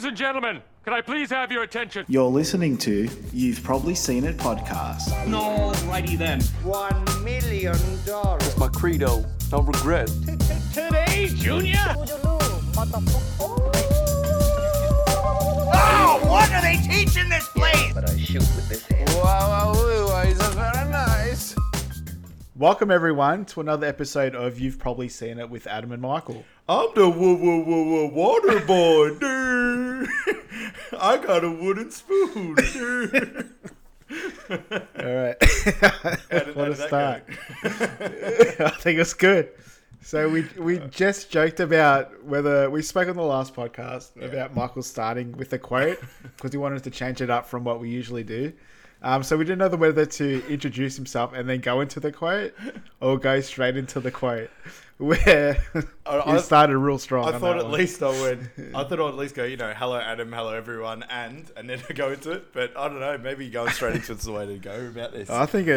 Ladies and gentlemen, can I please have your attention? You're listening to You've Probably Seen It podcast. Alrighty then. $1 million. That's my credo. Don't regret. Today, Junior? Oh, what are they teaching this place? But I shoot with this hand. Wow, these are very nice. Welcome, everyone, to another episode of You've Probably Seen It with Adam and Michael. I'm the Waterboy, dude. I got a wooden spoon, dude. All right. What a start. I think it's good. So we just joked about whether... We spoke on the last podcast about Michael starting with a quote because he wanted to change it up from what we usually do. So we didn't know whether to introduce himself and then go into the quote or go straight into the quote. Where you started real strong. I thought at least I would go, you know, hello Adam, hello everyone, and then I go into it. But I don't know, maybe going straight into it's the way to go about this. I think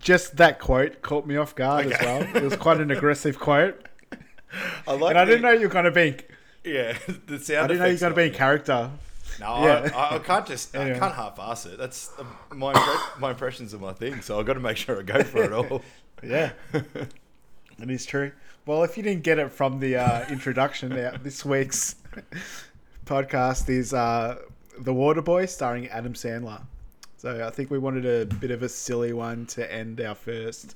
just that quote caught me off guard as well. It was quite an aggressive quote. I didn't know you were gonna be. Yeah, the sound. I didn't know you were gonna be in character. No, yeah. I can't half-ass it. That's my impressions of my thing. So I've got to make sure I go for it all. Yeah. It is true. Well, if you didn't get it from the introduction, this week's podcast is The Waterboy starring Adam Sandler. So I think we wanted a bit of a silly one to end our first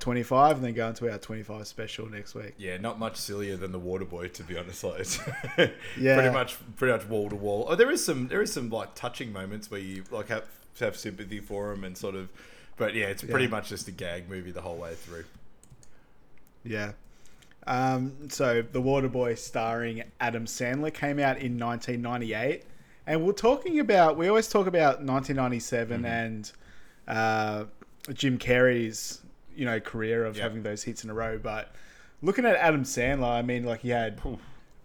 25 and then go into our 25 special next week. Yeah, not much sillier than The Waterboy, to be honest. Like, it's pretty much wall to wall. Oh, there is some like touching moments where you like have sympathy for him and sort of. But yeah, it's pretty much just a gag movie the whole way through. Yeah. So The Waterboy starring Adam Sandler came out in 1998. And we always talk about 1997 and Jim Carrey's, you know, career of having those hits in a row. But looking at Adam Sandler, I mean, like he had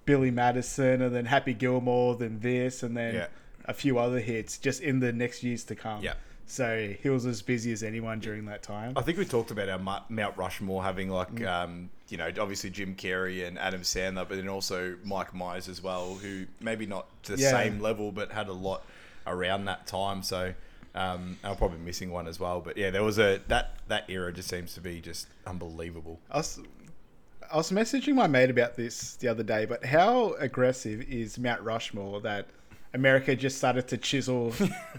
Billy Madison and then Happy Gilmore, then this, and then a few other hits just in the next years to come. Yeah. So he was as busy as anyone during that time. I think we talked about our Mount Rushmore having like, you know, obviously Jim Carrey and Adam Sandler, but then also Mike Myers as well, who maybe not to the same level, but had a lot around that time. So I'm probably missing one as well. But yeah, there was that era just seems to be just unbelievable. I was messaging my mate about this the other day, but how aggressive is Mount Rushmore that America just started to chisel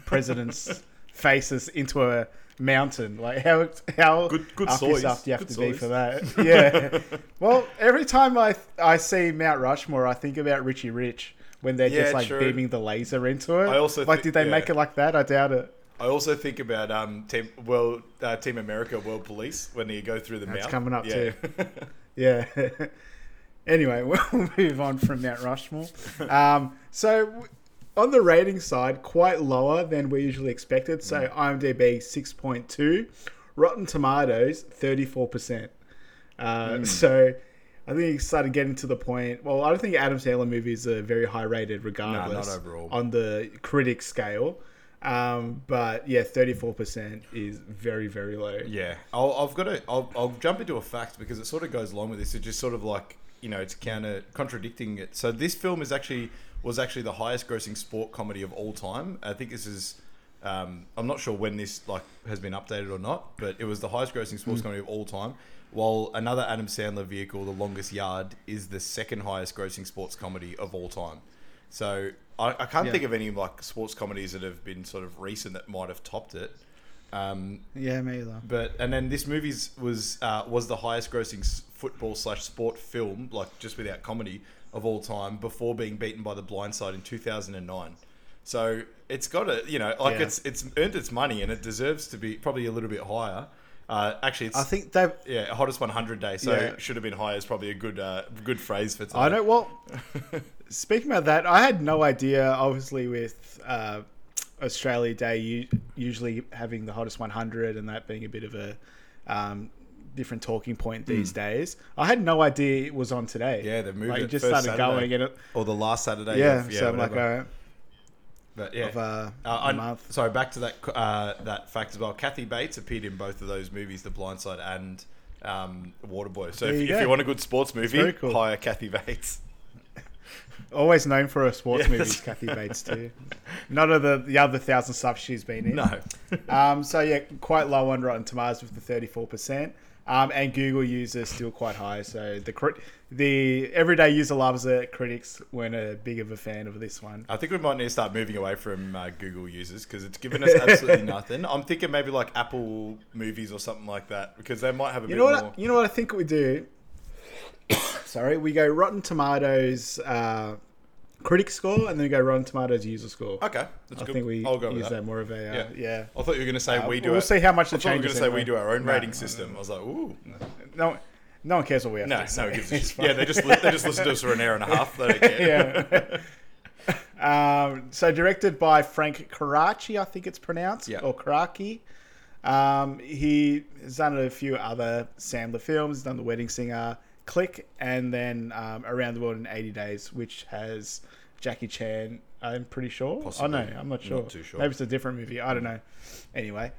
presidents... faces into a mountain? Like how good soy stuff you have good to soys. Be for that. Yeah. Well, every time I see Mount Rushmore, I think about Richie Rich when they're just like beaming the laser into it. I also like did they make it like that? I doubt it. I also think about Team America World Police when you go through the mountain. That's coming up too. Yeah. Anyway, we'll move on from Mount Rushmore. So. On the rating side, quite lower than we usually expected. So IMDb 6.2, Rotten Tomatoes 34%. So I think it started getting to the point. Well, I don't think Adam Sandler movies are very high rated, regardless not overall. On the critic scale. But yeah, 34% is very, very low. Yeah, I'll jump into a fact because it sort of goes along with this. It's just sort of like, you know, it's contradicting it. So this film is was actually the highest grossing sport comedy of all time. I think this is I'm not sure when this like has been updated or not, but it was the highest grossing sports comedy of all time, while another Adam Sandler vehicle, The Longest Yard, is the second highest grossing sports comedy of all time. So I can't think of any like sports comedies that have been sort of recent that might have topped it. Me either. But and then this movie was the highest grossing football / sport film, like just without comedy, of all time, before being beaten by The Blind Side in 2009. So it's got a, you know, like it's earned its money and it deserves to be probably a little bit higher. Actually, I think they've hottest 100 day. So it should have been higher is probably a good phrase for today. Speaking about that, I had no idea. Obviously, with Australia Day, usually having the hottest 100 and that being a bit of a different talking point these days. I had no idea it was on today. Yeah, they moved like, it just first started Saturday, going, and or the last Saturday. Yeah, of, so I'm like, all right. But yeah, month. Sorry, back to that fact as well. Kathy Bates appeared in both of those movies, The Blind Side and Waterboy. So if you want a good sports movie, cool. Hire Kathy Bates. Always known for her sports movies, Kathy Bates, too. Not of the other thousand stuff she's been in. No. So, yeah, quite low on Rotten Tomatoes with the 34%. And Google users still quite high. So the everyday user loves it. Critics weren't a big of a fan of this one. I think we might need to start moving away from Google users because it's given us absolutely nothing. I'm thinking maybe like Apple movies or something like that because they might have a more... You know what I think we do? Sorry, we go Rotten Tomatoes critic score and then we go Rotten Tomatoes user score. Okay, that's good. I think we use that more of a... yeah. I thought you were going to say we do... We'll see how much the changes... I thought you were going to say we do our own rating system. I was like, ooh. No one cares what we have to say. No, it gives a... Yeah, they just listen to us for an hour and a half. They don't care. Yeah. So directed by Frank Coraci, I think it's pronounced, or Coraci. He has done a few other Sandler films. He's done The Wedding Singer, Click, and then Around the World in 80 Days, which has Jackie Chan, I'm pretty sure. Possibly. Oh, no, I'm not sure. Not too sure. Maybe it's a different movie. I don't know. Anyway,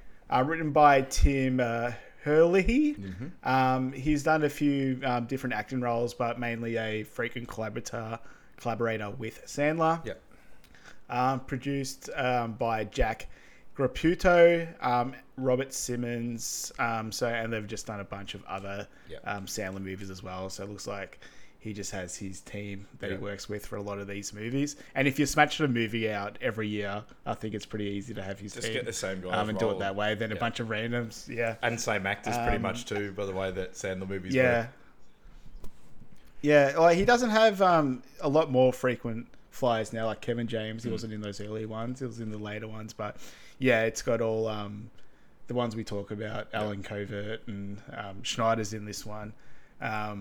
written by Tim Hurley. Mm-hmm. He's done a few different acting roles, but mainly a frequent collaborator with Sandler. Yep. Produced by Jack Raputo, Robert Simmons, and they've just done a bunch of other Sandler movies as well. So it looks like he just has his team that he works with for a lot of these movies. And if you smash a movie out every year, I think it's pretty easy to have his just team. Just get the same guy and do it that way. Then a bunch of randoms, and same actors pretty much too. By the way, that Sandler movies, work. Like he doesn't have a lot more frequent flyers now. Like Kevin James, he wasn't in those early ones. He was in the later ones, but. Yeah, it's got all the ones we talk about, Alan Covert and Schneider's in this one. My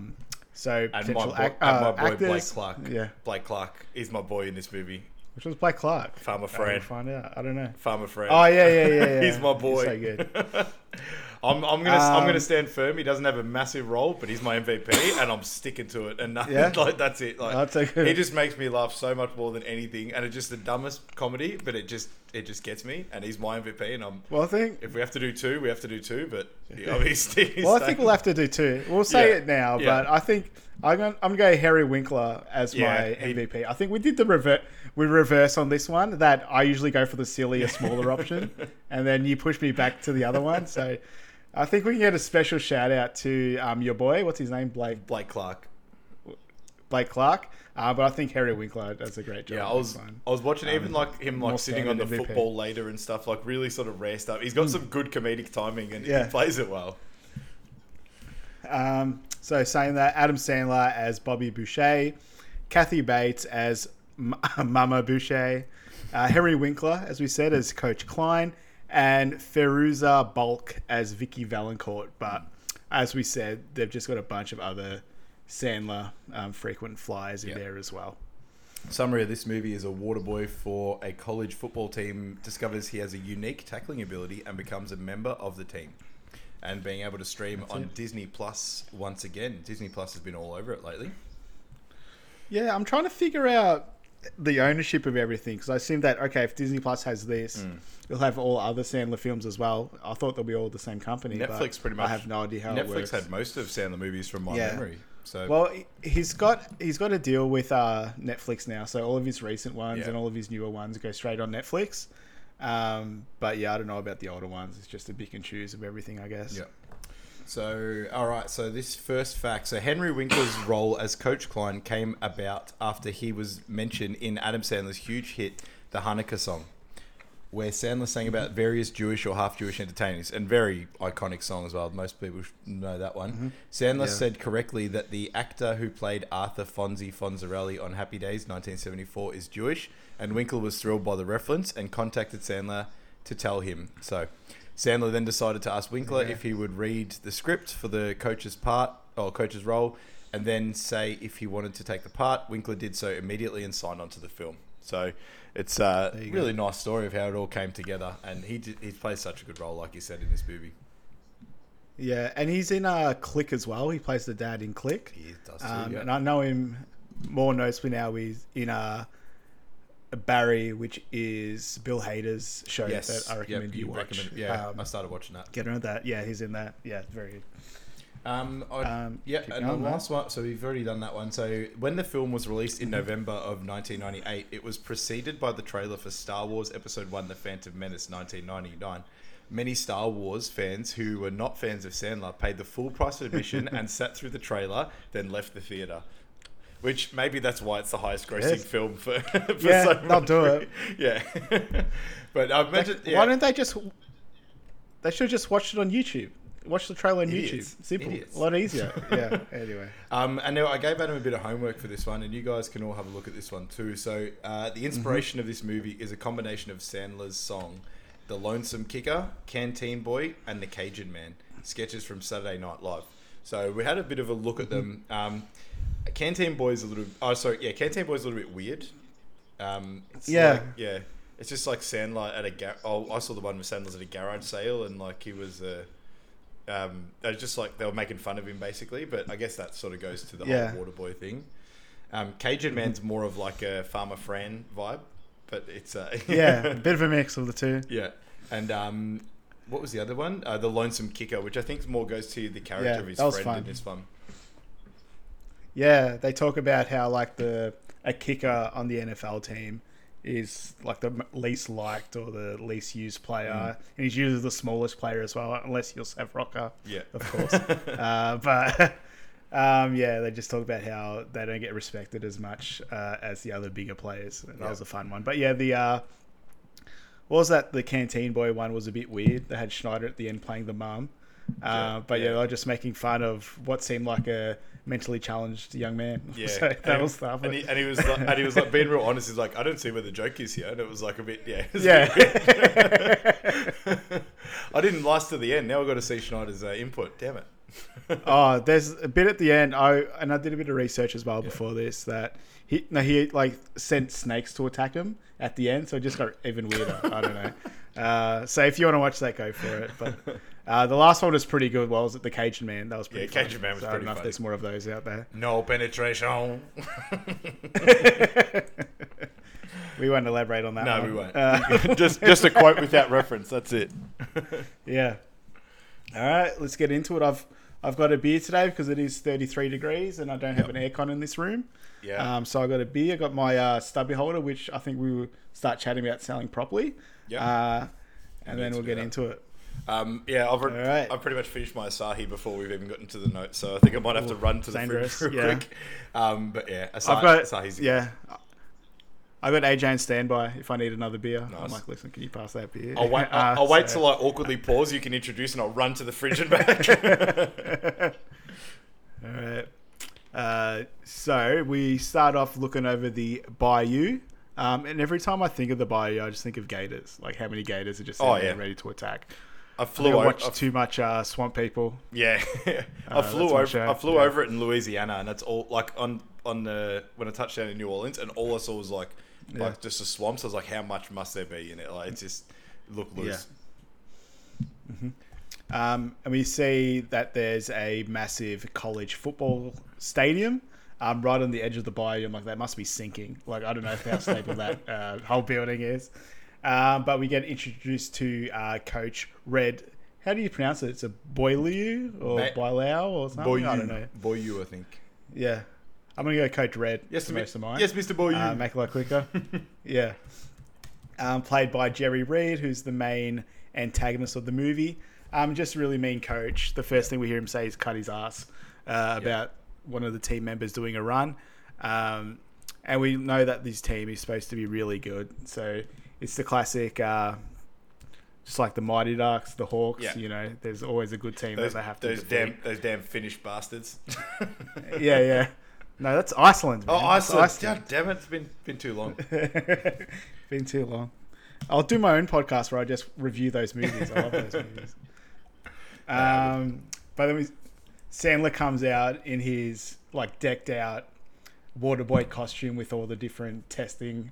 boy actors. Blake Clark. Yeah. Blake Clark is my boy in this movie. Which one's Blake Clark? Farmer Fred. We'll find out. I don't know. Farmer Fred. Oh yeah. He's my boy. He's so good. I'm gonna stand firm. He doesn't have a massive role, but he's my MVP, and I'm sticking to it. And that's it. Like he just makes me laugh so much more than anything, and it's just the dumbest comedy, but it just gets me. And he's my MVP, and I'm. Well, I think if we have to do two, we have to do two. But obviously, I think we'll have to do two. We'll say it now, but I think I'm gonna go Henry Winkler as my MVP. I think we did the reverse on this one. That I usually go for the sillier, smaller option, and then you push me back to the other one. So. I think we can get a special shout out to your boy. What's his name? Blake Clark. Blake Clark. But I think Henry Winkler does a great job. Yeah, I was watching even like him like sitting on the football later and stuff, like really sort of rare stuff. He's got some good comedic timing and he plays it well. So saying that, Adam Sandler as Bobby Boucher, Kathy Bates as Mama Boucher, Henry Winkler, as we said, as Coach Klein, and Feruza Balk as Vicky Valancourt. But as we said, they've just got a bunch of other Sandler frequent flyers in there as well. Summary of this movie is a water boy for a college football team discovers he has a unique tackling ability and becomes a member of the team. And being able to stream on Disney Plus once again. Disney Plus has been all over it lately. Yeah, I'm trying to figure out the ownership of everything, because I assume that if Disney Plus has this, it'll have all other Sandler films as well. I thought they'll be all the same company. Netflix, pretty much. I have no idea how it works. Netflix had most of Sandler movies from my memory. So he's got a deal with Netflix now, so all of his recent ones and all of his newer ones go straight on Netflix. But I don't know about the older ones. It's just a pick and choose of everything, I guess. Yeah. So, all right. So this first fact. So Henry Winkler's role as Coach Klein came about after he was mentioned in Adam Sandler's huge hit, The Hanukkah Song, where Sandler sang about various Jewish or half-Jewish entertainers, and very iconic song as well. Most people know that one. Mm-hmm. Sandler said correctly that the actor who played Arthur Fonzie Fonzarelli on Happy Days 1974 is Jewish, and Winkler was thrilled by the reference and contacted Sandler to tell him so. Sandler then decided to ask Winkler if he would read the script for the coach's role, and then say if he wanted to take the part. Winkler did so immediately and signed on to the film. So it's a really nice story of how it all came together, and he plays such a good role, like you said, in this movie. Yeah, and he's in Click as well. He plays the dad in Click. He does too, and I know him more noticeably now. He's in Barry, which is Bill Hader's show that I recommend you watch. I started watching that. Get around that. Yeah, he's in that. Yeah, very good. And the last one, so we've already done that one. So when the film was released in November of 1998, it was preceded by the trailer for Star Wars Episode 1, The Phantom Menace, 1999. Many Star Wars fans who were not fans of Sandler paid the full price of admission and sat through the trailer, then left the theater. Which maybe that's why it's the highest grossing film for so much. They'll do it. Yeah. But I've mentioned... Why don't they just... They should have just watched it on YouTube. Watch the trailer on YouTube. Simple. A lot easier. Anyway. And now I gave Adam a bit of homework for this one, and you guys can all have a look at this one too. So the inspiration of this movie is a combination of Sandler's song, The Lonesome Kicker, Canteen Boy, and The Cajun Man, sketches from Saturday Night Live. So we had a bit of a look at them. Canteen Boy's a little... Canteen Boy's a little bit weird. It's just like Sandler at a... I saw the one with Sandler's at a garage sale, and like he was... They just like they were making fun of him basically, but I guess that sort of goes to the whole Waterboy thing. Cajun Man's more of like a Farmer Fran vibe, but it's a bit of a mix of the two. Yeah, and what was the other one? The Lonesome Kicker, which I think more goes to the character of his friend in this one. Yeah, they talk about how like a kicker on the NFL team is like the least liked or the least used player, and he's usually the smallest player as well, unless you're Sav Rocker, of course. They just talk about how they don't get respected as much as the other bigger players, and that was a fun one. But the Canteen Boy one was a bit weird. They had Schneider at the end playing the mum, they were just making fun of what seemed like a mentally challenged young man. So that was tough. And he was like being real honest. He's like, I don't see where the joke is here. And it was like a bit, I didn't last to the end. Now I've got to see Schneider's input. Damn it. There's a bit at the end. I did a bit of research as well before this that he sent snakes to attack him at the end. So it just got even weirder. I don't know. So if you want to watch that, go for it. But the last one was pretty good. Well, was it The Cajun Man? That was pretty funny. Cajun Man was pretty funny. I don't know if there's more of those out there. No penetration. We won't elaborate on that one. No, we won't. Just a quote without reference. That's it. Yeah. All right, let's get into it. I've got a beer today because it is 33 degrees and I don't have an aircon in this room. Yeah. So I got a beer. I got my stubby holder, which I think we will start chatting about selling properly. Yeah. And then we'll get into it. I've pretty much finished my Asahi before we've even gotten to the notes, so I think I might have to run to the fridge real quick. Asahi's I've got AJ on standby if I need another beer. Nice. I'm like, listen, can you pass that beer? I'll wait till I awkwardly pause. You can introduce and I'll run to the fridge and back. All right. So we start off looking over the Bayou. And every time I think of the Bayou, I just think of gators. Like how many gators are just there ready to attack. I watched too much Swamp People. Yeah, I flew over it in Louisiana, and that's all. Like on the when I touched down in New Orleans, and all I saw was like just the swamps. I was like, how much must there be in it? Like it's just look loose. Yeah. Mm-hmm. And we see that there's a massive college football stadium. Right on the edge of the bayou. I'm like, that must be sinking. Like, I don't know how stable that whole building is. But we get introduced to Coach Red. How do you pronounce it? It's a Boiliu or Boilau or something? Boyu. I don't know. Boyu, I think. Yeah. I'm going to go Coach Red. Yes, Mr. Boyu. Makala Clicker. Yeah. Played by Jerry Reed, who's the main antagonist of the movie. Just a really mean coach. The first thing we hear him say is cut his ass about one of the team members doing a run, and we know that this team is supposed to be really good, so it's the classic just like the Mighty Ducks, the Hawks, there's always a good team that they have to defeat. Those damn Finnish bastards. No, that's Iceland, man. Iceland. God damn it, it's been too long. I'll do my own podcast where I just review those movies. I love those movies. But then Sandler comes out in his like decked out Waterboy costume with all the different testing,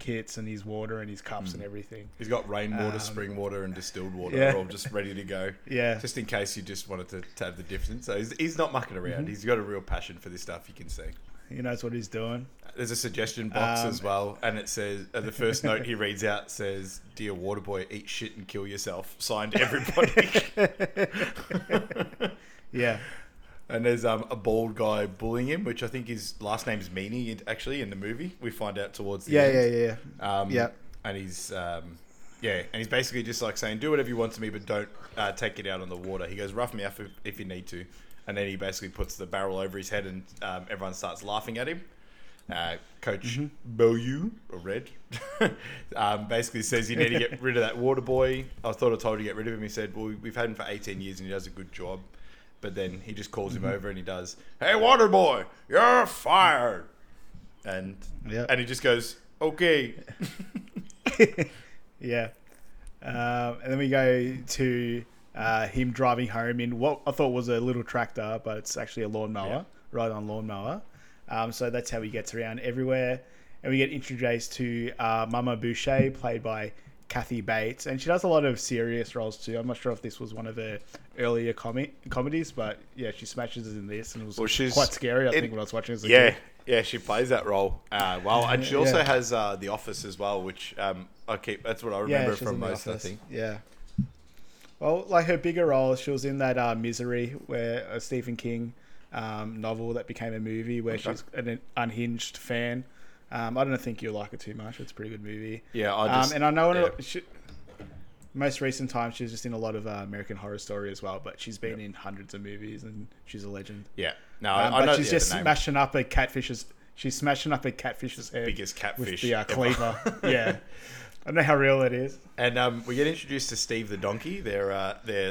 kits and his water and his cups and everything. He's got rainwater, spring water, and distilled water all just ready to go. Yeah, just in case you just wanted to have the difference. So he's not mucking around. Mm-hmm. He's got a real passion for this stuff. You can see. He knows what he's doing. There's a suggestion box as well, and it says the first note he reads out says, "Dear Waterboy, eat shit and kill yourself." Signed, everybody. Yeah. And there's a bald guy bullying him, which I think his last name's Meany, actually, in the movie. We find out towards the end. And he's and he's basically just like saying, "Do whatever you want to me, but don't take it out on the water." He goes, "Rough me up if you need to." And then he basically puts the barrel over his head, and everyone starts laughing at him. Coach Beaulieu, or Red, basically says, "You need to get rid of that water boy. I thought I told you to get rid of him." He said, "Well, we've had him for 18 years and he does a good job." But then he just calls him over and he does, "Hey, water boy, you're fired." And he just goes, "Okay." Yeah. And then we go to... him driving home in what I thought was a little tractor, but it's actually a lawnmower, ride-on lawnmower. So that's how he gets around everywhere. And we get introduced to Mama Boucher, played by Kathy Bates. And she does a lot of serious roles too. I'm not sure if this was one of her earlier comedies, but yeah, she smashes it in this. And it was quite scary, I think, when I was watching it as a kid. Yeah, she plays that role well. And she also has The Office as well, which that's what I remember from most, I think. Yeah. Well, like her bigger role, she was in that Misery, where a Stephen King novel that became a movie, where she's an unhinged fan. I don't think you'll like it too much. It's a pretty good movie. Yeah, and I know most recent times she's just in a lot of American Horror Story as well, but she's been in hundreds of movies and she's a legend. Yeah, no, I know. She's just smashing up a catfish's. She's smashing up a catfish's head. Biggest catfish with the cleaver. Yeah. I don't know how real it is. And we get introduced to Steve the donkey, their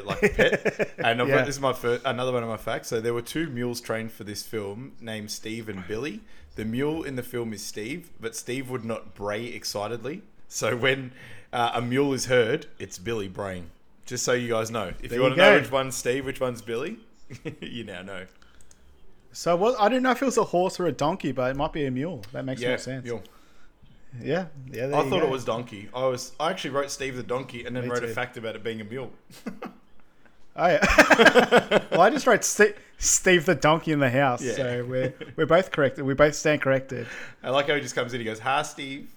like pet. And this is my another one of my facts. So there were two mules trained for this film named Steve and Billy. The mule in the film is Steve, but Steve would not bray excitedly. So when a mule is heard, it's Billy braying. Just so you guys know. If you want to know which one's Steve, which one's Billy, you now know. So I don't know if it was a horse or a donkey, but it might be a mule. That makes more sense. Mule. Yeah. I thought it was donkey. I actually wrote Steve the donkey and then wrote a fact about it being a mule. Oh yeah. Well, I just wrote Steve the donkey in the house. Yeah. So we're both correct. We both stand corrected. I like how he just comes in. He goes, "Hi, Steve."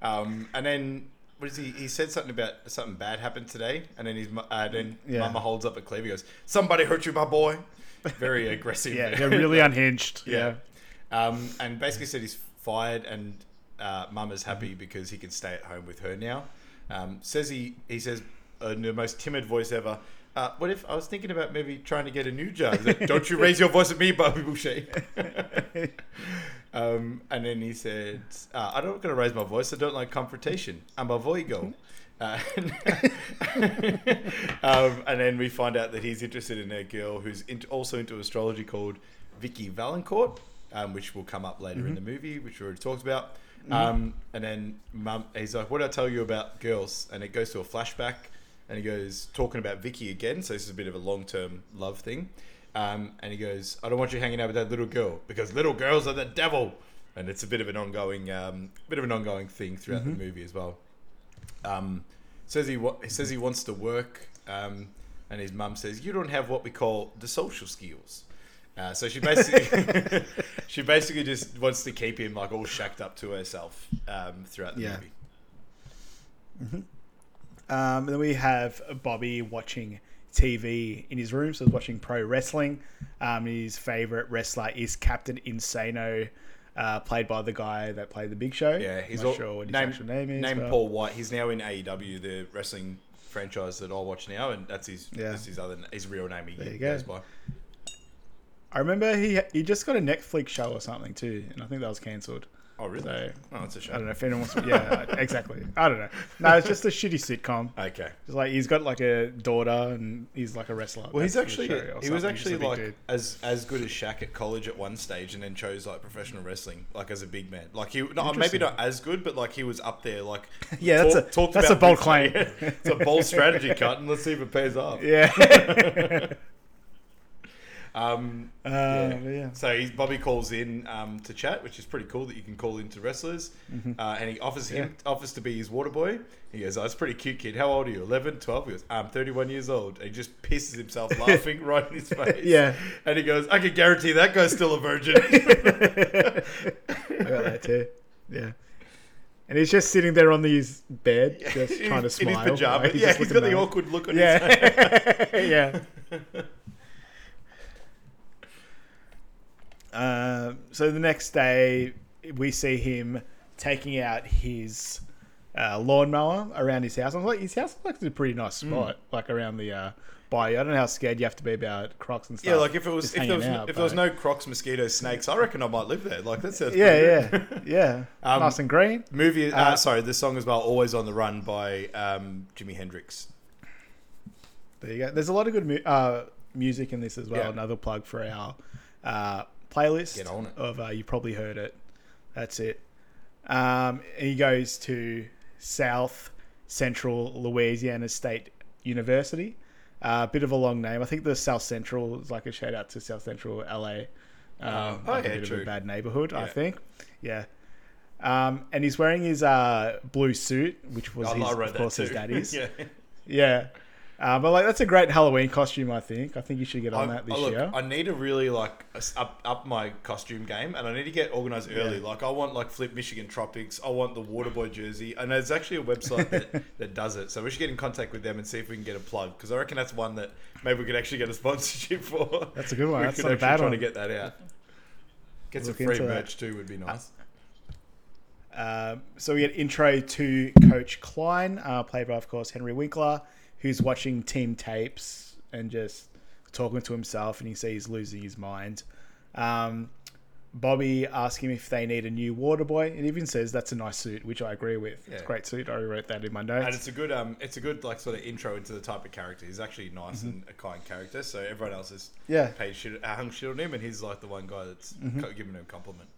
And then what is he? He said something about something bad happened today. And then Mama holds up a cleaver. He goes, "Somebody hurt you, my boy." Very aggressive. Yeah, they're really unhinged. Yeah. And basically said he's fired and Mama's happy because he can stay at home with her now. He says in the most timid voice ever, "What if I was thinking about maybe trying to get a new job?" Like, "Don't you raise your voice at me, Bobby Boucher." And then he said, "I'm not going to raise my voice. I don't like confrontation. I'm a voigo." And then we find out that he's interested in a girl who's also into astrology called Vicky Valancourt, which will come up later in the movie, which we already talked about. And then he's like, "What did I tell you about girls?" And it goes to a flashback and he goes, talking about Vicky again. So this is a bit of a long-term love thing. And he goes, "I don't want you hanging out with that little girl because little girls are the devil." And it's a bit of an ongoing thing throughout the movie as well. Says he wants to work. And his mum says, "You don't have what we call the social skills." So she basically just wants to keep him like all shacked up to herself throughout the movie. And then we have Bobby watching TV in his room, so he's watching pro wrestling. His favorite wrestler is Captain Insano, played by the guy that played The Big Show. Yeah, he's not sure what his actual name is. Paul White. He's now in AEW, the wrestling franchise that I watch now, and that's his real name. He goes by. I remember he just got a Netflix show or something too, and I think that was cancelled. Oh, really? So, oh, that's a shame. I don't know if anyone wants to... Yeah, exactly. I don't know. No, it's just a shitty sitcom. Okay. It's like he's got like a daughter and he's like a wrestler. Well, he was actually like as good as Shaq at college at one stage and then chose like professional wrestling, like as a big man. Like maybe not as good, but like he was up there like... Yeah, that's a bold claim. It's a bold strategy, Cut, and let's see if it pays off. Yeah. So Bobby calls in to chat, which is pretty cool that you can call into wrestlers. And he offers him offers to be his water boy. He goes, "Oh, that's pretty cute, kid. How old are you? 11, 12? He goes, "I'm 31 years old." And he just pisses himself laughing right in his face. Yeah. And he goes, "I can guarantee that guy's still a virgin." I got that too. Yeah. And he's just sitting there on his bed, just trying to smile. In his pajamas. Like, he's got the awkward look on his face. So the next day, we see him taking out his lawnmower around his house. I was like, his house looks like a pretty nice spot, like around the bayou. I don't know how scared you have to be about crocs and stuff. Yeah, like if there was no crocs, mosquitoes, snakes, I reckon I might live there. Like that sounds good. Nice and green. The song as well, "Always on the Run" by Jimi Hendrix. There you go. There's a lot of good music in this as well. Yeah. Another plug for our playlist. Get on it. Of you probably heard it. That's it. And he goes to South Central Louisiana State University. A bit of a long name. I think the South Central is like a shout out to South Central LA. A bad neighborhood, I think. Yeah. And he's wearing his blue suit, which was his daddy's. But like that's a great Halloween costume. I think you should get on that this year. I need to really like up my costume game, and I need to get organised early. Like I want like Flip Michigan Tropics. I want the Waterboy jersey, and there's actually a website that does it. So we should get in contact with them and see if we can get a plug, because I reckon that's one that maybe we could actually get a sponsorship for. That's a good one. That's not a bad one. To get that out. Get some free merch too would be nice. So we get intro to Coach Klein, played by of course Henry Winkler, who's watching team tapes and just talking to himself, and he sees losing his mind. Bobby asks him if they need a new water boy, and even says that's a nice suit, which I agree with. Yeah. It's a great suit. I wrote that in my notes. And it's a good like sort of intro into the type of character. He's actually nice and a kind character, so everyone else is paid shit, hung shit on him, and he's like the one guy that's giving him a compliment.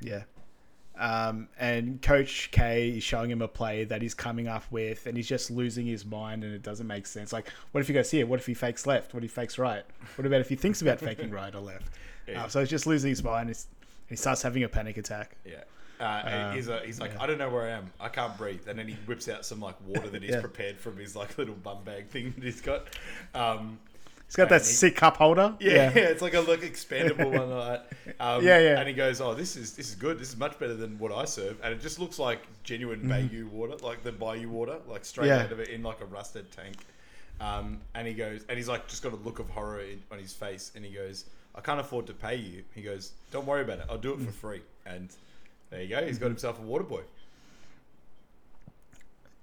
Yeah. And Coach K is showing him a play that he's coming up with, and he's just losing his mind, and it doesn't make sense. Like, what if he goes here? What if he fakes left? What if he fakes right? What about if he thinks about faking right or left? So he's just losing his mind, and he starts having a panic attack. Yeah. He's like, I don't know where I am. I can't breathe. And then he whips out some like water that he's prepared from his like little bum bag thing that he's got. He's got that sick cup holder. Yeah, it's like a look expandable one like that. And he goes, "Oh, this is good. This is much better than what I serve." And it just looks like genuine bayou water, like the bayou water, like straight out of it in like a rusted tank. And he goes, and he's like just got a look of horror on his face. And he goes, "I can't afford to pay you." He goes, "Don't worry about it. I'll do it for free." And there you go. He's got himself a water boy.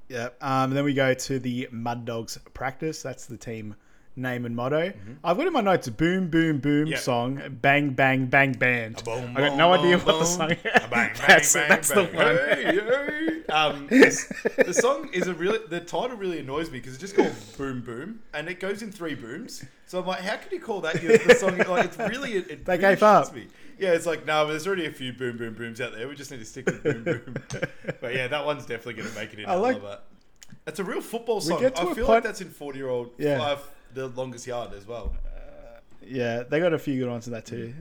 Yeah. Then we go to the Mud Dogs practice. That's the team name and motto. I've got in my notes boom boom boom song, bang bang bang band. Boom, I got no idea what the song is. Bang, that's bang, the bang, one. Hey, hey. The song is the title really annoys me because it's just called boom boom and it goes in three booms. So I'm like, how could you call that the song? Like it's really it they really gave up. Me. Yeah, it's like no, but there's already a few boom boom booms out there. We just need to stick with boom boom. But yeah, that one's definitely going to make it in. I love it. It's a real football song. I feel like that's in 40-year-old. Yeah. The Longest Yard as well. They got a few good ones in that too.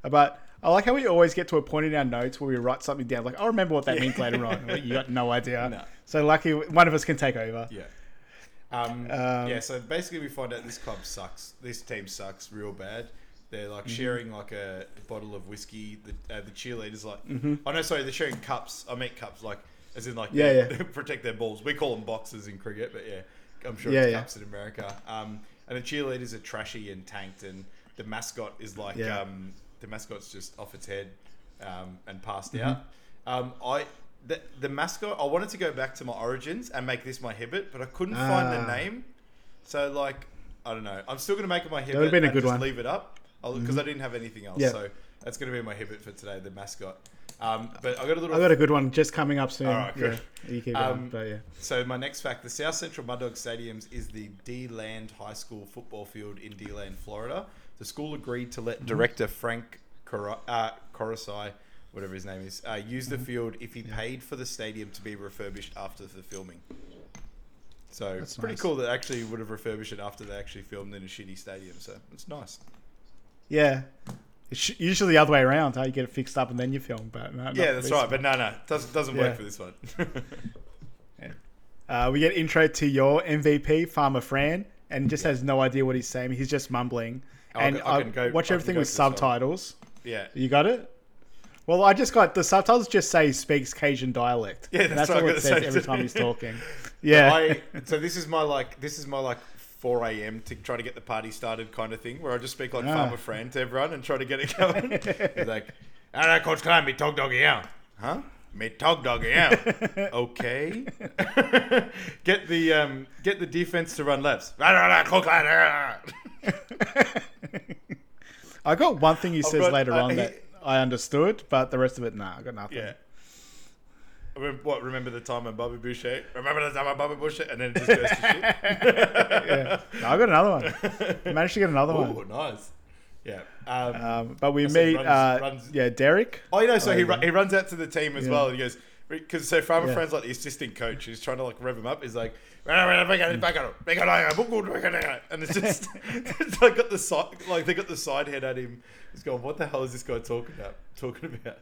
But I like how we always get to a point in our notes where we write something down. Like, I'll remember what that means later on. Like, you got no idea. No. So lucky one of us can take over. Yeah. So basically we find out this club sucks. This team sucks real bad. They're like sharing like a bottle of whiskey. The cheerleaders like... Oh, no, sorry. They're sharing cups. I meant cups. Like, as in like... They protect their balls. We call them boxes in cricket, but I'm sure it's cups in America. And the cheerleaders are trashy and tanked, and the mascot is like the mascot's just off its head and passed out. The mascot, I wanted to go back to my origins and make this my Hibbert, but I couldn't find the name. So like, I don't know. I'm still going to make it my Hibbert and just one. Leave it up because I didn't have anything else. So that's going to be my Hibbert for today, the mascot. But I got a good one just coming up soon. All right, good. You keep going, but So my next fact: the South Central Mud Dog Stadiums is the D-Land High School football field in D-Land, Florida. The school agreed to let director Frank Coraci, whatever his name is, use the field if he paid for the stadium to be refurbished after the filming. So that's it's pretty nice. Cool that actually would have refurbished it after they actually filmed in a shitty stadium. So it's nice. Yeah. It's usually the other way around, huh? You get it fixed up and then you film. But no, yeah, that's right. One. But no, it doesn't work for this one. Yeah. We get intro to your MVP, Farmer Fran, and just has no idea what he's saying. He's just mumbling. I watch everything with subtitles. Yeah. You got it? Well, I just got the subtitles just say he speaks Cajun dialect. Yeah, that's what it says every time he's talking. Yeah. So this is my 4 a.m. to try to get the party started kind of thing, where I just speak like Farmer Fran to everyone and try to get it going. He's like, "Alright, Coach Klein, me talk doggy out, huh? Me talk doggy out, okay? Get the defense to run lefts. Coach Klein." I got one thing he says later on that I understood, but the rest of it, nah, I got nothing. Yeah. Remember the time when Bobby Boucher? Remember the time when Bobby Boucher? And then it just goes to shit. Yeah. No, I got another one. I managed to get another one. Oh, nice. Yeah. But we meet Derek. Oh, you know, so he runs out to the team as well. He goes, because so Farmer Fran's like the assistant coach who's trying to like rev him up. He's like, and it's just they got the side head at him. He's going, what the hell is this guy talking about?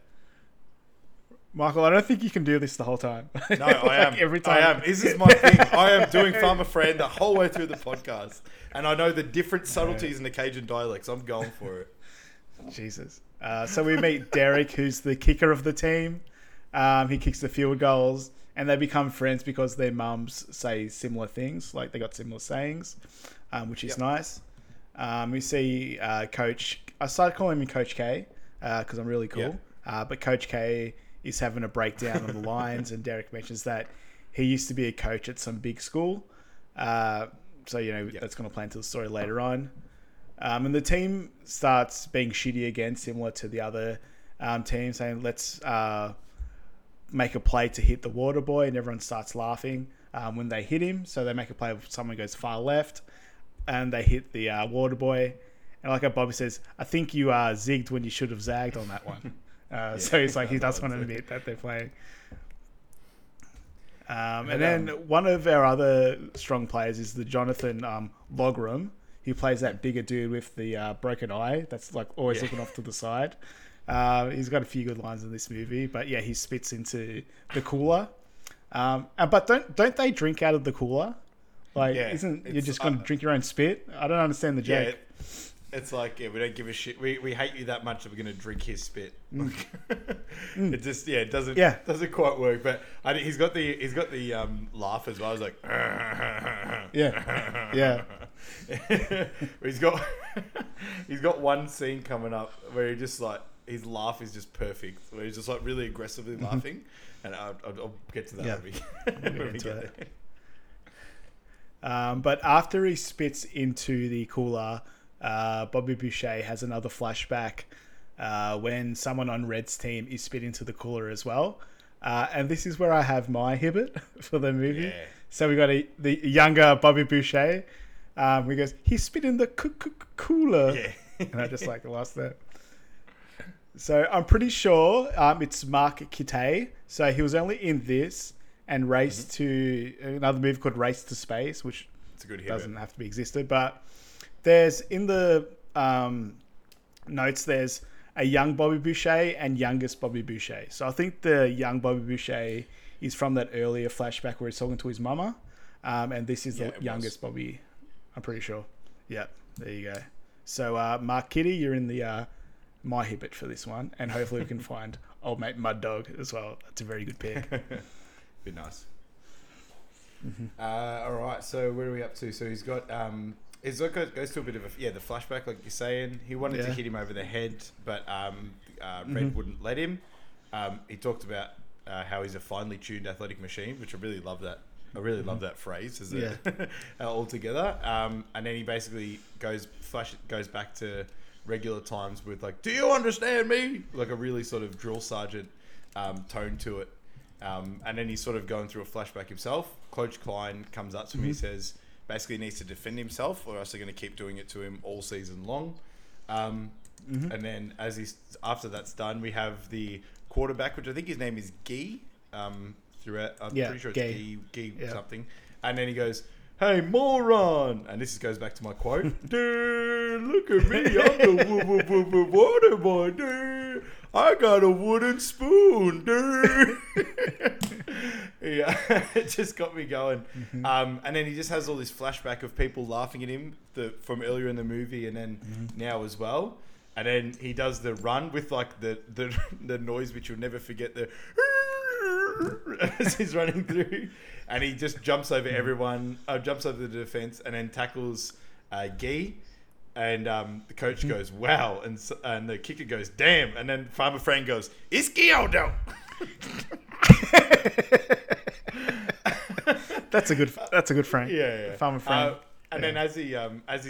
Michael, I don't think you can do this the whole time. No, I am. Every time. I am. This is my thing. I am doing Farmer Fran the whole way through the podcast. And I know the different subtleties in the Cajun dialects. I'm going for it. Jesus. So we meet Derek, who's the kicker of the team. He kicks the field goals. And they become friends because their mums say similar things. Like, they got similar sayings, which is nice. We see Coach... I started calling him Coach K because I'm really cool. Yeah. But Coach K... is having a breakdown on the lines, and Derek mentions that he used to be a coach at some big school. That's going to play into the story later on. And the team starts being shitty again, similar to the other team, saying, let's make a play to hit the water boy, and everyone starts laughing when they hit him. So they make a play where someone goes far left, and they hit the water boy. And like Bobby says, I think you zigged when you should have zagged on that one. So he's like, he doesn't want to admit that they're playing. And then one of our other strong players is the Jonathan Logram, who plays that bigger dude with the broken eye that's like always looking off to the side. He's got a few good lines in this movie, but yeah, he spits into the cooler. But don't they drink out of the cooler? Like, isn't you're just going to drink your own spit? I don't understand the joke. It's like, we don't give a shit. We hate you that much that we're going to drink his spit. It just, it doesn't quite work. But he's got the laugh as well. I was like, he's got one scene coming up where he just like, his laugh is just perfect. Where he's just like really aggressively laughing, and I'll get to that when we get there. But after he spits into the cooler. Bobby Boucher has another flashback when someone on Red's team is spit into the cooler as well. And this is where I have my Hibbert for the movie. Yeah. So we got the younger Bobby Boucher. He goes, he spit in the cooler. Yeah. And I just like lost that. So I'm pretty sure it's Mark Kittay. So he was only in this and Race to another movie called Race to Space, which it's a good doesn't Hibbert. Have to be existed, but... There's, in the notes, there's a young Bobby Boucher and youngest Bobby Boucher. So I think the young Bobby Boucher is from that earlier flashback where he's talking to his mama. And this is the youngest Bobby, I'm pretty sure. Yeah, there you go. So, Mark Kitty, you're in the My Hibbert for this one. And hopefully we can find old mate Mud Dog as well. That's a very good pick. Be nice. All right, so where are we up to? So he's got... It goes to a bit of the flashback, like you're saying. He wanted to hit him over the head, but Red wouldn't let him. He talked about how he's a finely tuned athletic machine, which I really love that. I really love that phrase as altogether. And then he basically goes back to regular times with like, "Do you understand me?" Like a really sort of drill sergeant tone to it. And then he's sort of going through a flashback himself. Coach Klein comes up to him. He says. Basically needs to defend himself, or else they're going to keep doing it to him all season long. And then after that's done, we have the quarterback, which I think his name is Gee. Throughout, I'm pretty sure it's Gee something. And then he goes, "Hey, moron!" And this goes back to my quote. "Dude, look at me. I'm the water boy, dude. I got a wooden spoon, dude." Yeah, it just got me going. Mm-hmm. And then he just has all this flashback of people laughing at him from earlier in the movie and then now as well. And then he does the run with like the noise which you'll never forget, the as he's running through. And he just jumps over everyone, jumps over the defense, and then tackles Guy. And the coach goes, "Wow!" And the kicker goes, "Damn!" And then Farmer Frank goes, "It's Guildo." That's a good Frank. Yeah. Farmer Frank. And then as he's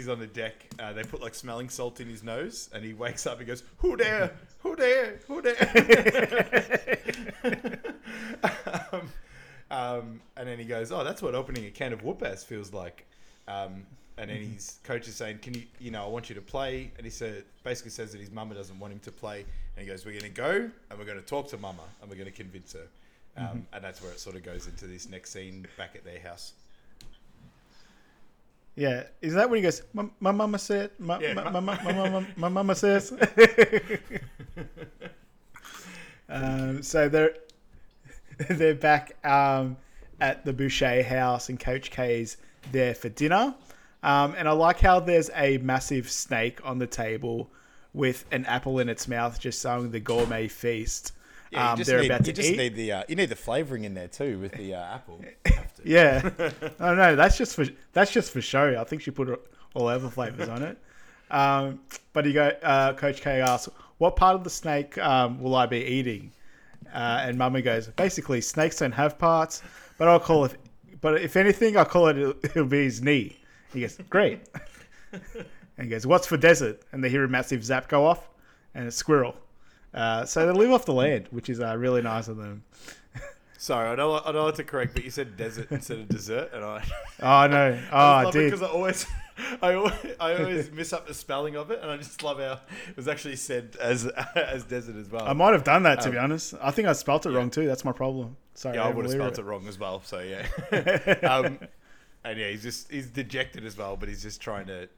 on the deck, they put like smelling salt in his nose, and he wakes up and goes, "Who there? Who there? Who there?" And then he goes, "Oh, that's what opening a can of whoop-ass feels like." And then his coach is saying, "Can you, I want you to play." And he basically says that his mama doesn't want him to play. And he goes, "We're going to go and we're going to talk to mama and we're going to convince her." And that's where it sort of goes into this next scene back at their house. Yeah. Is that when he goes, my mama said, my mama says. So they're back at the Boucher house, and Coach K's there for dinner. And I like how there's a massive snake on the table with an apple in its mouth, just showing the gourmet feast. Yeah, you need the flavoring in there too with the apple. Yeah, I don't know. That's just for show. I think she put all other flavors on it. But Coach K asks, "What part of the snake will I be eating?" And Mama goes, "Basically, snakes don't have parts, but it'll be his knee." He goes, "Great." And he goes, "What's for desert?" And they hear a massive zap go off, and it's squirrel. So they live off the land, which is really nice of them. Sorry, I don't like to correct, but you said desert instead of dessert, and I. Oh no! Oh, I did, because I always miss up the spelling of it, and I just love how it was actually said as desert as well. I might have done that, to be honest. I think I spelt it wrong too. That's my problem. Sorry, I would have spelt it wrong as well. So yeah. And yeah, he's dejected as well, but he's just trying to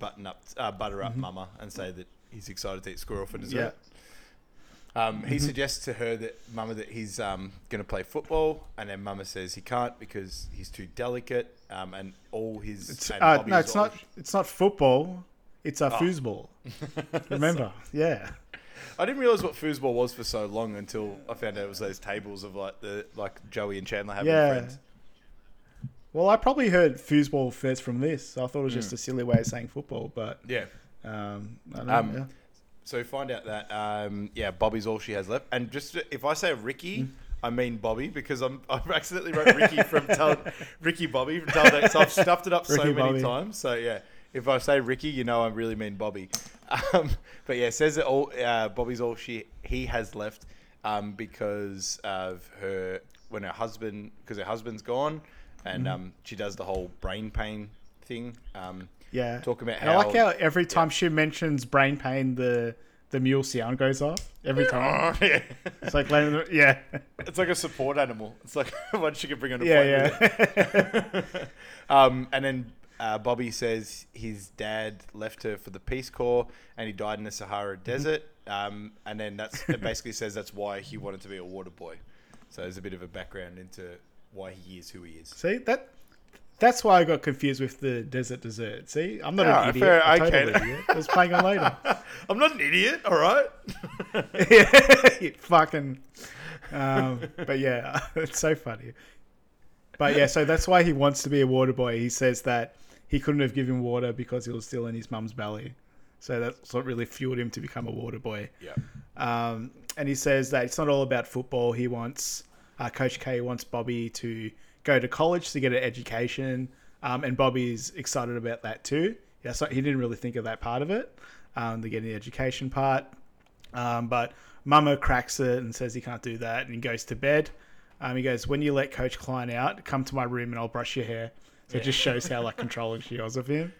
butter up Mama and say that he's excited to eat squirrel for dessert. Yeah. He suggests to her that Mama that he's going to play football, and then Mama says he can't because he's too delicate. And all his it's not football, it's foosball. Remember, yeah. I didn't realize what foosball was for so long until I found out it was those tables of like Joey and Chandler having friends. Well, I probably heard foosball first from this, so I thought it was just a silly way of saying football, but... Yeah. I don't know. Yeah. So find out that, Bobby's all she has left. And just, if I say Ricky, I mean Bobby, because I accidentally wrote Ricky Ricky Bobby from Talladega, so I've stuffed it up so many times. So, yeah, if I say Ricky, I really mean Bobby. But, yeah, it says that all, Bobby's all he has left because of because her husband's gone. And she does the whole brain pain thing. Talking about how I like how every time she mentions brain pain, the mule sound goes off every time. Yeah. It's like it's like a support animal. It's like one she can bring on a plane. Yeah. And then Bobby says his dad left her for the Peace Corps, and he died in the Sahara Desert. And then it basically says that's why he wanted to be a water boy. So there's a bit of a background into why he is who he is. See, that's why I got confused with the dessert. See, I'm not an idiot. Fair, I'm totally idiot. I was playing on later. I'm not an idiot, all right? Yeah, fucking. But yeah, it's so funny. But yeah, so that's why he wants to be a water boy. He says that he couldn't have given water because he was still in his mum's belly. So that's what really fueled him to become a water boy. Yeah. And he says that it's not all about football. He wants... Coach K wants Bobby to go to college to get an education, and Bobby's excited about that too. Yeah, so he didn't really think of that part of it, the getting the education part. But Mama cracks it and says he can't do that, and he goes to bed. He goes, "When you let Coach Klein out, come to my room and I'll brush your hair." So it just shows how like controlling she was of him.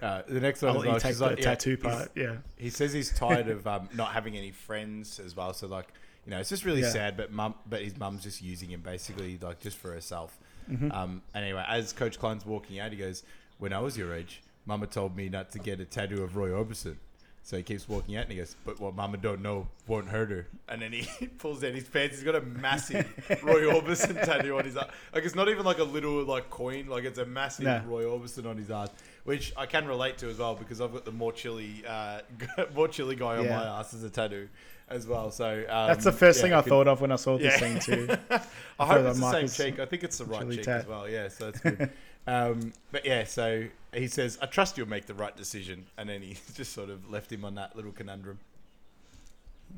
The next one is like the tattoo part. Yeah, he says he's tired of not having any friends as well. So like. You know, it's just really sad, but his mum's just using him basically, like, just for herself. Mm-hmm. Anyway, as Coach Klein's walking out, he goes, "When I was your age, Mama told me not to get a tattoo of Roy Orbison." So he keeps walking out and he goes, "But what Mama don't know won't hurt her." And then he pulls down his pants. He's got a massive Roy Orbison tattoo on his arm. Like, it's not even like a little like coin. Like, it's a massive Roy Orbison on his arm, which I can relate to as well, because I've got the more chilly guy on my ass as a tattoo as well. So that's the first thing I thought of when I saw this scene too. I hope it's the same cheek. I think it's the right cheek as well. Yeah, so that's good. So he says, "I trust you'll make the right decision," and then he just sort of left him on that little conundrum.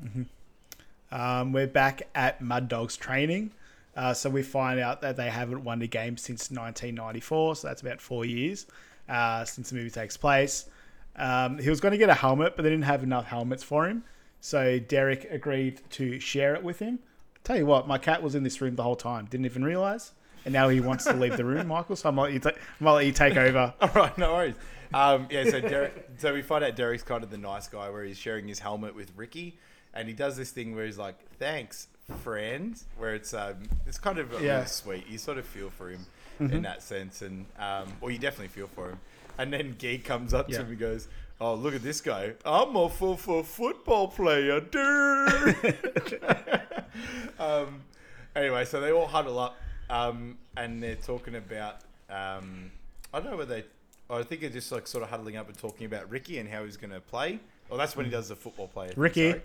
Mm-hmm. We're back at Mud Dog's training, so we find out that they haven't won a game since 1994, so that's about 4 years since the movie takes place. He was going to get a helmet, but they didn't have enough helmets for him, so Derek agreed to share it with him. Tell you what, my cat was in this room the whole time, didn't even realize. And now he wants to leave the room, Michael, so I'm gonna let you take over. All right, no worries. So Derek, so we find out Derek's kind of the nice guy, where he's sharing his helmet with Ricky, and he does this thing where he's like, "Thanks, friend," where it's kind of really sweet. You sort of feel for him in that sense, and you definitely feel for him. And then Guy comes up to him and goes, "Oh, look at this guy! I'm a football player, dude." Anyway, so they all huddle up. And they're talking about, I don't know whether I think they're just like sort of huddling up and talking about Ricky and how he's going to play. Well, that's when he does the football play. Ricky. Sorry.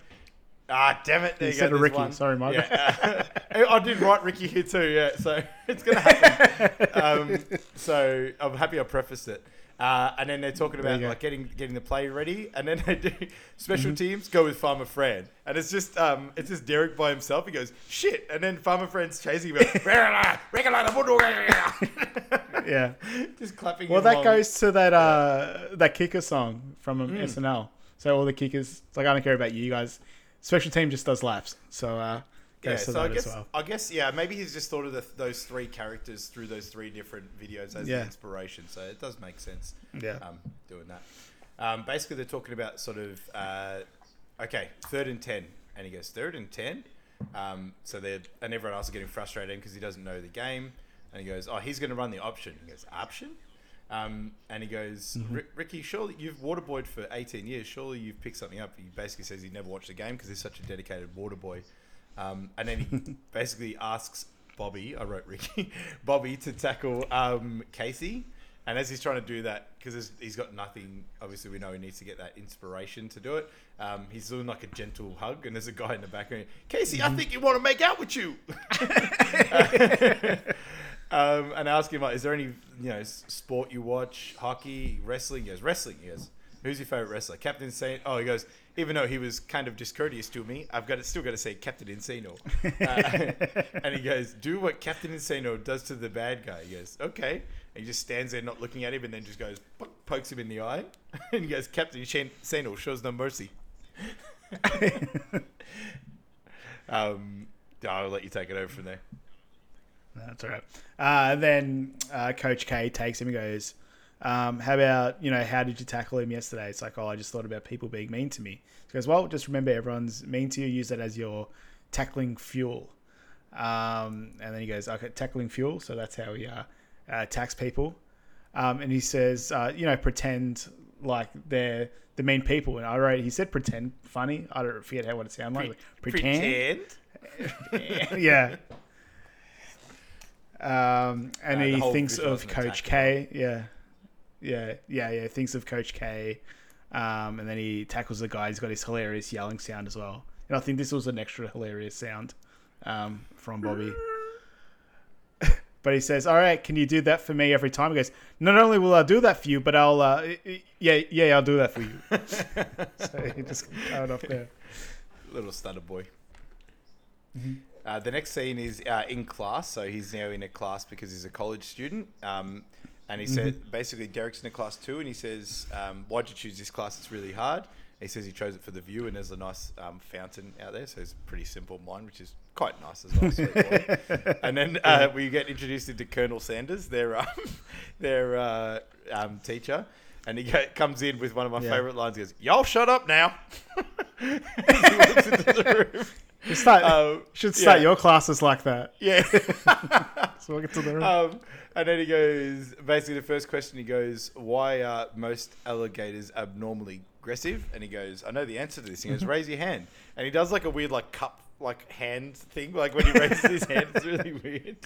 Ah, damn it. There you go. Instead of Ricky. One. Sorry, Michael. Yeah. I did write Ricky here too. Yeah. So it's going to happen. So I'm happy I prefaced it. And then they're talking about like getting the play ready, and then they do special teams go with Farmer Fran, and it's just Derek by himself. He goes, "Shit," and then Farmer Fran's chasing him. Yeah, just clapping. Well, that goes to that kicker song from SNL. So all the kickers, it's like, I don't care about you guys. Special team just does laps. So maybe he's just thought of those three characters through those three different videos as the inspiration. So it does make sense doing that. Basically, they're talking about sort of, third and 10. And he goes, "Third and 10? And everyone else is getting frustrated because he doesn't know the game. And he goes, "Oh, he's going to run the option." He goes, "Option?" And he goes, "Ricky, surely you've waterboyed for 18 years. Surely you've picked something up." He basically says he never watched the game because he's such a dedicated waterboy. And then he basically asks Bobby to tackle Casey. And as he's trying to do that, because he's got nothing, obviously we know he needs to get that inspiration to do it. He's doing like a gentle hug, and there's a guy in the background, "Casey, I think you want to make out with you." And I ask him, like, "Is there any sport you watch? Hockey, wrestling?" He goes, "Wrestling." He goes, "Who's your favorite wrestler?" Captain Insano. Oh, he goes, "Even though he was kind of discourteous to me, I've still got to say Captain Insano." And he goes, "Do what Captain Insano does to the bad guy." He goes, "Okay." And he just stands there not looking at him, and then just goes, pokes him in the eye. And he goes, "Captain Insano shows no mercy." I'll let you take it over from there. No, that's all right. Then Coach K takes him and goes, "How about, how did you tackle him yesterday?" It's like, "Oh, I just thought about people being mean to me." He goes, "Well, just remember everyone's mean to you. Use that as your tackling fuel." And then he goes, "Okay, tackling fuel." So that's how he attacks people. And he says, pretend like they're the mean people. And I wrote, he said pretend funny. I don't forget what it sounded like. Pretend? Yeah. And he thinks of Coach K. Thinks of Coach K, and then he tackles the guy. He's got his hilarious yelling sound as well, and I think this was an extra hilarious sound from Bobby. But he says, "All right, can you do that for me every time?" He goes, "Not only will I do that for you, but I'll I'll do that for you." So he just got off there. Little stutter boy. Mm-hmm. The next scene is in class, so he's now in a class because he's a college student. And he said, basically, Derek's in a class too, and he says, "Why'd you choose this class? It's really hard." And he says he chose it for the view, and there's a nice fountain out there, so it's a pretty simple mind, which is quite nice as well. And then we get introduced into Colonel Sanders, their teacher, and he comes in with one of my favourite lines. He goes, "Y'all shut up now." He looks into the room. Should start your classes like that. Yeah. So we'll get to the room. And then he goes, basically the first question, he goes, why are most alligators abnormally aggressive? And he goes, I know the answer to this. He goes, raise your hand. And he does like a weird like cup, like hand thing. Like when he raises his hand, it's really weird.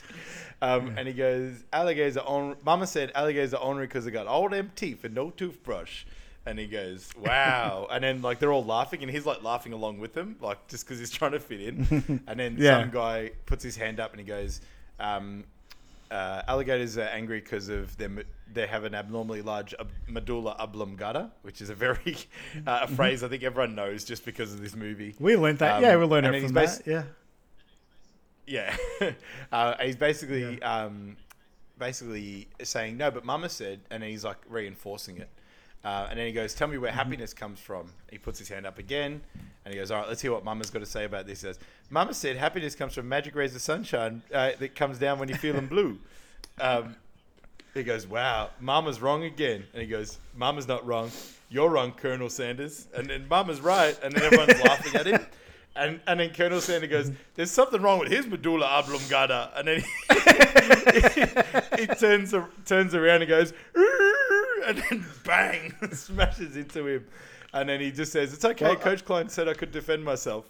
And he goes, Mama said alligators are ornery because they got old empty for no toothbrush. And he goes, wow. And then like they're all laughing and he's like laughing along with them, like just because he's trying to fit in. And then some guy puts his hand up and he goes, alligators are angry because of them. They have an abnormally large medulla oblongata, which is a very a phrase I think everyone knows just because of this movie. We learned that. Yeah, we learned it from that. Yeah. Yeah. He's basically basically saying, no, but Mama said, and he's like reinforcing it. And then he goes, tell me where happiness comes from. He puts his hand up again, and he goes, all right, let's hear what Mama's got to say about this. He says, Mama said happiness comes from magic rays of sunshine that comes down when you're feeling blue. He goes, wow, Mama's wrong again. And he goes, Mama's not wrong. You're wrong, Colonel Sanders. And then Mama's right. And then everyone's laughing at him. And then Colonel Sanders goes, there's something wrong with his medulla oblongata. And then he turns around and goes, and then bang, smashes into him. And then he just says, it's okay, Coach Klein said I could defend myself.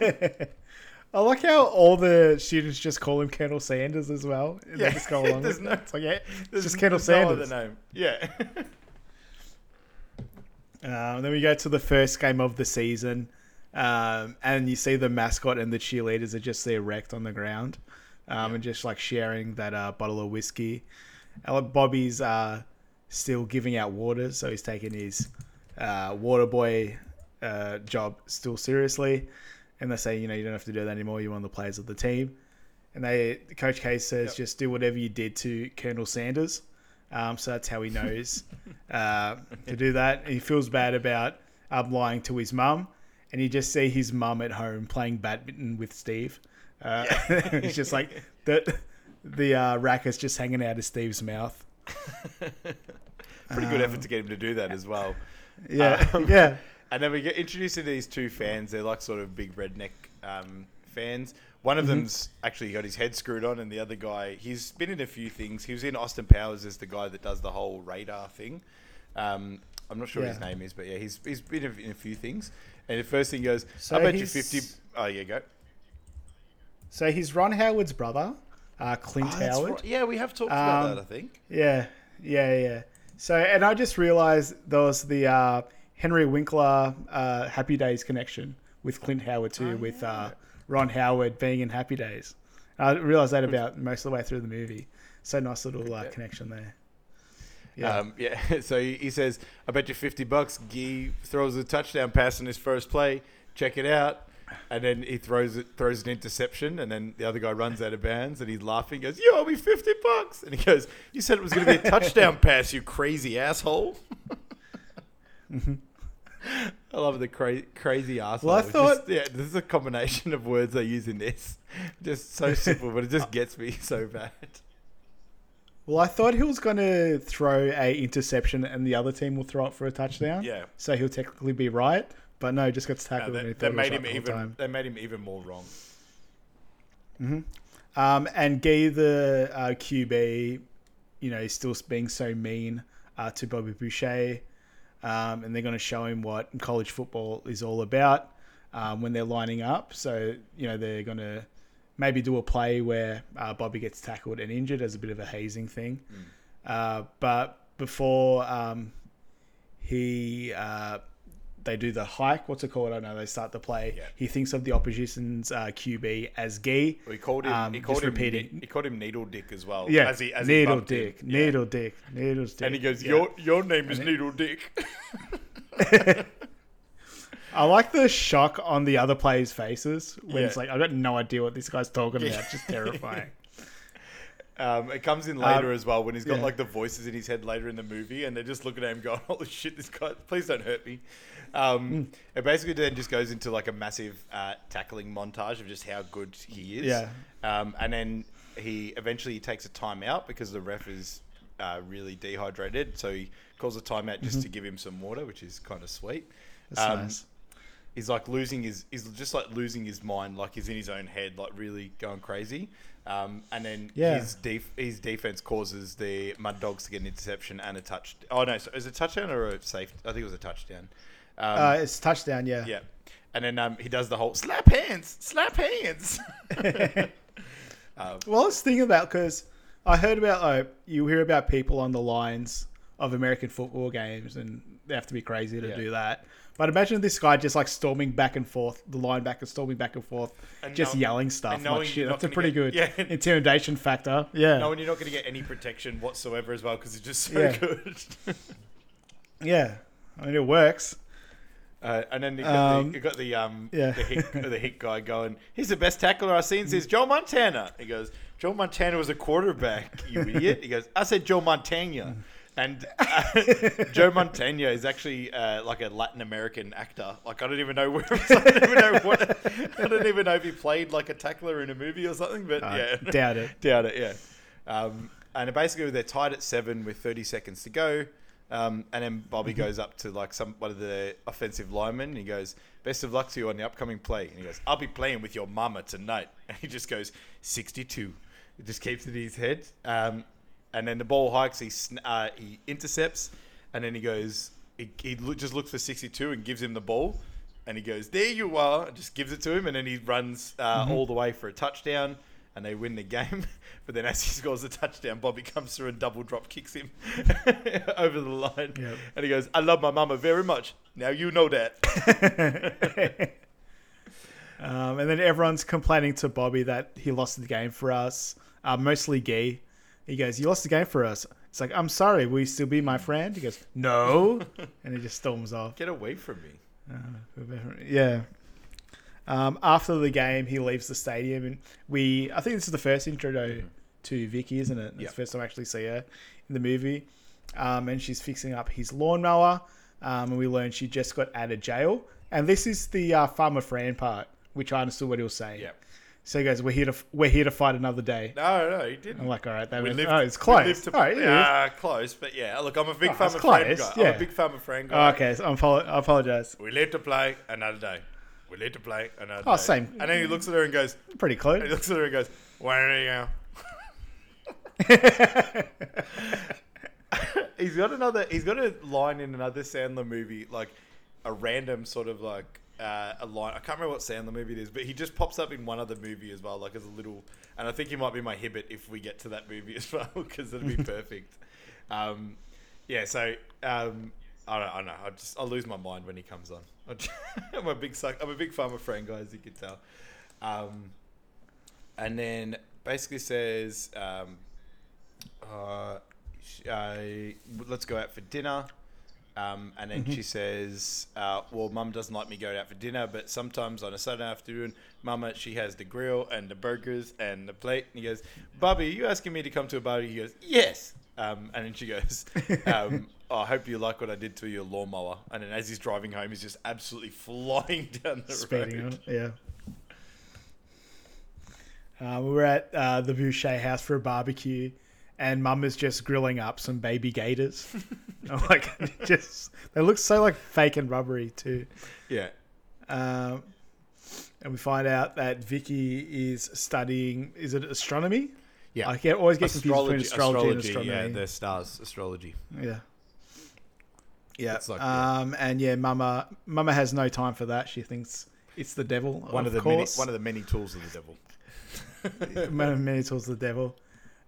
I like how all the students just call him Colonel Sanders as well. And they just go along with it. It's like, it's just Colonel Sanders. No other name. Yeah. Then we go to the first game of the season. And you see the mascot and the cheerleaders are just there wrecked on the ground. And just like sharing that bottle of whiskey. Bobby's still giving out water. So he's taking his Waterboy job still seriously. And they say, you don't have to do that anymore. You're one of the players of the team. And Coach K says, just do whatever you did to Colonel Sanders. So that's how he knows to do that. He feels bad about lying to his mum. And you just see his mum at home playing badminton with Steve. It's just like the racket's just hanging out of Steve's mouth. Pretty good effort to get him to do that as well. Yeah, yeah. And then we get introduced to these two fans. They're like sort of big redneck fans. One of them's actually got his head screwed on, and the other guy, he's been in a few things. He was in Austin Powers as the guy that does the whole radar thing. I'm not sure what his name is, but he's been in a few things. And the first thing goes, so I bet you 50... Oh, yeah, go. So he's Ron Howard's brother, Clint Howard. Right. Yeah, we have talked about that, I think. Yeah. So, and I just realized there was the... Henry Winkler Happy Days connection with Clint Howard too, with Ron Howard being in Happy Days. I realised that about most of the way through the movie. So nice little connection there. Yeah. So he says, I bet you $50. Guy throws a touchdown pass in his first play. Check it out. And then he throws an interception, and then the other guy runs out of bounds, and he's laughing. He goes, you owe me $50. And he goes, you said it was going to be a touchdown pass, you crazy asshole. I love the crazy arsehole. Well, I thought... this is a combination of words I use in this. Just so simple, but it just gets me so bad. Well, I thought he was going to throw a interception and the other team will throw it for a touchdown. Yeah. So he'll technically be right, but no, just got tackled. They made him even more wrong. And Guy, the QB, is still being so mean to Bobby Boucher. And they're going to show him what college football is all about when they're lining up. So, they're going to maybe do a play where Bobby gets tackled and injured as a bit of a hazing thing. But before they do the hike, what's it called? I don't know. They start the play. Yeah. He thinks of the opposition's QB as Guy. Well, he called him Needle Dick as well. Yeah, as Needle Dick. Needle Dick. And he goes, your name is Needle Dick. I like the shock on the other players' faces when it's like, I've got no idea what this guy's talking about. Just terrifying. It comes in later as well when he's got like the voices in his head later in the movie, and they're just looking at him going, "Holy shit, this guy! Please don't hurt me." It basically then just goes into like a massive tackling montage of just how good he is. Yeah. And then he eventually takes a timeout because the ref is really dehydrated, so he calls a timeout just to give him some water, which is kind of sweet. That's nice. is like losing his, is just like losing his mind, like he's in his own head, like really going crazy. And then his defense causes the Mud Dogs to get an interception and a touch. Oh no, so is it a touchdown or a safety? I think it was a touchdown. It's touchdown, yeah. Yeah, and then he does the whole slap hands. Well, I was thinking about, because I heard about, you hear about people on the lines of American football games, and they have to be crazy to do that. But imagine this guy just like storming back and forth, the linebacker storming back and forth, and just yelling stuff. Like, shit, that's a pretty good intimidation factor. Yeah. No, and you're not going to get any protection whatsoever as well, because it's just so good. Yeah. I mean, it works. And then you got the hit guy going, he's the best tackler I've seen since Joe Montana. He goes, Joe Montana was a quarterback, you idiot. He goes, I said Joe Montana. And Joe Montana is actually like a Latin American actor. Like, I don't even know where. I don't even know if he played like a tackler in a movie or something. But doubt it. Yeah. And basically, they're tied at 7 with 30 seconds to go. And then Bobby goes up to like one of the offensive linemen, and he goes, "Best of luck to you on the upcoming play." And he goes, "I'll be playing with your mama tonight." And he just goes 62. It just keeps it in his head. And then the ball hikes, he intercepts, and then he goes, he just looks for 62 and gives him the ball, and he goes, there you are, and just gives it to him, and then he runs all the way for a touchdown, and they win the game. But then as he scores the touchdown, Bobby comes through and double drop kicks him over the line, and he goes, I love my mama very much, now you know that. And then everyone's complaining to Bobby that he lost the game for us, mostly Guy. He goes, you lost the game for us. It's like, I'm sorry, will you still be my friend? He goes, no. And he just storms off. Get away from me. Yeah. After the game, he leaves the stadium. And I think this is the first intro to Vicky, isn't it? It's the first time I actually see her in the movie. And she's fixing up his lawnmower. And we learn she just got out of jail. And this is the Farmer Fran part, which I understood what he was saying. Yeah. So he goes, we're here to fight another day. No, he didn't. I'm like, all right, that was it's close. Close, but yeah. Look, I'm a big Farmer Fran guy. Yeah. I'm a big Farmer Fran guy. Okay, so I apologize. We live to play another day. We live to play another day. Oh, same. And then he looks at her and goes, pretty close. He looks at her and goes, where are you now? He's got a line in another Sandler movie, like a random sort of like a line. I can't remember what Sandler movie it is, but he just pops up in one other movie as well, like as a little, and I think he might be my Hibbert if we get to that movie as well, because it'd be perfect. I don't know. I'll lose my mind when he comes on. I'm a big Farmer Fran guy, as you can tell. And then basically says, let's go out for dinner. And then she says, well, Mum doesn't like me going out for dinner, but sometimes on a Saturday afternoon, Mama, she has the grill and the burgers and the plate. And he goes, Bobby, are you asking me to come to a party? He goes, yes. And then she goes, I hope you like what I did to your lawnmower. And then as he's driving home, he's just absolutely flying down the road. Yeah. We were at the Boucher house for a barbecue. And Mum is just grilling up some baby gators. They look so like fake and rubbery too. Yeah. And we find out that Vicky is studying, is it astronomy? Yeah. I always get confused between astrology and astronomy. Yeah, they're stars, astrology. Yeah. Yeah. Like, and yeah, Mama has no time for that. She thinks it's the devil. One of the many tools of the devil. One of the many tools of the devil.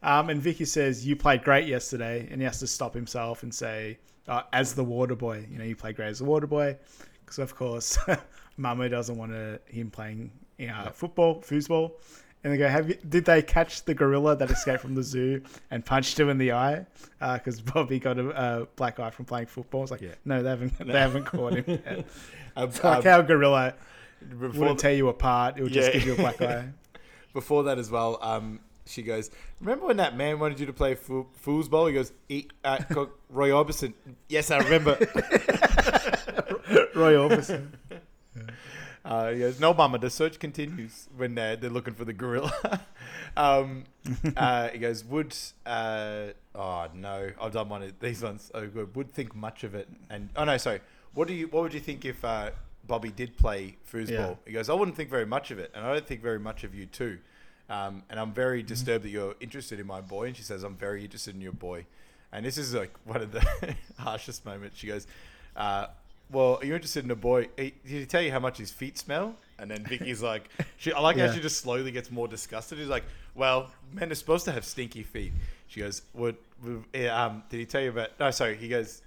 And Vicky says, you played great yesterday. And he has to stop himself and say, as the Waterboy, you played great as the Waterboy. Because, of course, Mama doesn't want him playing foosball. And they go, did they catch the gorilla that escaped from the zoo and punched him in the eye? Because Bobby got a black eye from playing football. It's like, no, they haven't caught him yet. It's like how a gorilla wouldn't tear you apart. It would just give you a black eye. Before that as well... she goes, remember when that man wanted you to play foosball? He goes, Roy Orbison. Yes, I remember. Roy Orbison. He goes, no, Mama, the search continues when they're looking for the gorilla. He goes, I've done one of these ones so good. Would think much of it. And, what would you think if Bobby did play foosball. Yeah. He goes, I wouldn't think very much of it, and I don't think very much of you too. And I'm very disturbed that you're interested in my boy. And she says, I'm very interested in your boy. And this is like one of the harshest moments. She goes, well, are you interested in a boy? Did he tell you how much his feet smell? And then Vicky's like, I like how she just slowly gets more disgusted. He's like, well, men are supposed to have stinky feet. She goes, did he tell you about, no, sorry. He goes,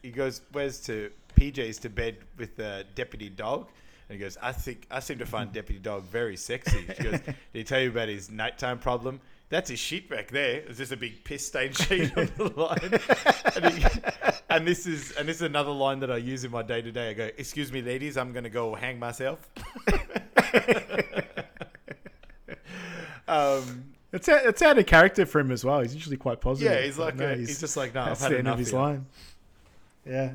where's to PJ's to bed with the deputy dog? And he goes, I seem to find deputy dog very sexy. She goes, did he tell you about his nighttime problem? That's his sheet back there. It's just a big piss stained sheet on the line. And this is another line that I use in my day to day. I go, excuse me, ladies, I'm going to go hang myself. It's out of character for him as well. He's usually quite positive. Yeah, he's just like, I've had enough of his line. Yeah.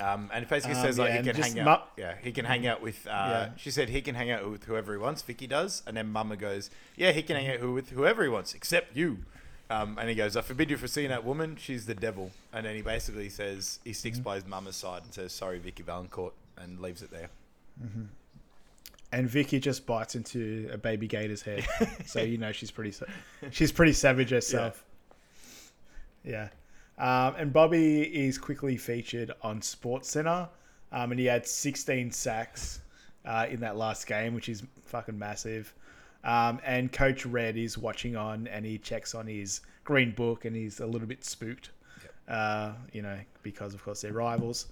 And it basically says like he can hang out. Yeah, he can hang out with. She said he can hang out with whoever he wants. Vicky does, and then Mama goes, "Yeah, he can hang out with whoever he wants, except you." And he goes, "I forbid you for seeing that woman. She's the devil." And then he basically says he sticks by his Mama's side and says, "Sorry, Vicky Valancourt," and leaves it there. Mm-hmm. And Vicky just bites into a baby gator's head, so you know she's pretty savage herself. Yeah. And Bobby is quickly featured on SportsCenter, and he had 16 sacks in that last game, which is fucking massive. And Coach Red is watching on, and he checks on his green book, and he's a little bit spooked, because, of course, they're rivals.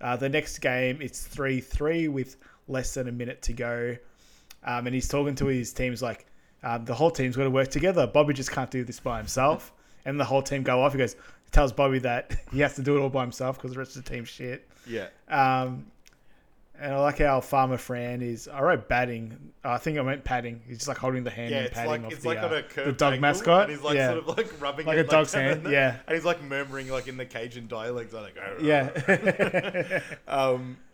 The next game, it's 3-3 with less than a minute to go, and he's talking to his teams like, the whole team's got to work together. Bobby just can't do this by himself. And the whole team go off. He goes, tells Bobby that he has to do it all by himself because the rest of the team's shit. Yeah. And I like how Farmer Fran is. I wrote batting. I think I meant padding. He's just like holding the hand and padding off the dog mascot. And he's like sort of like rubbing like it, a dog's hand. And he's like murmuring like in the Cajun dialect. Like, oh, yeah.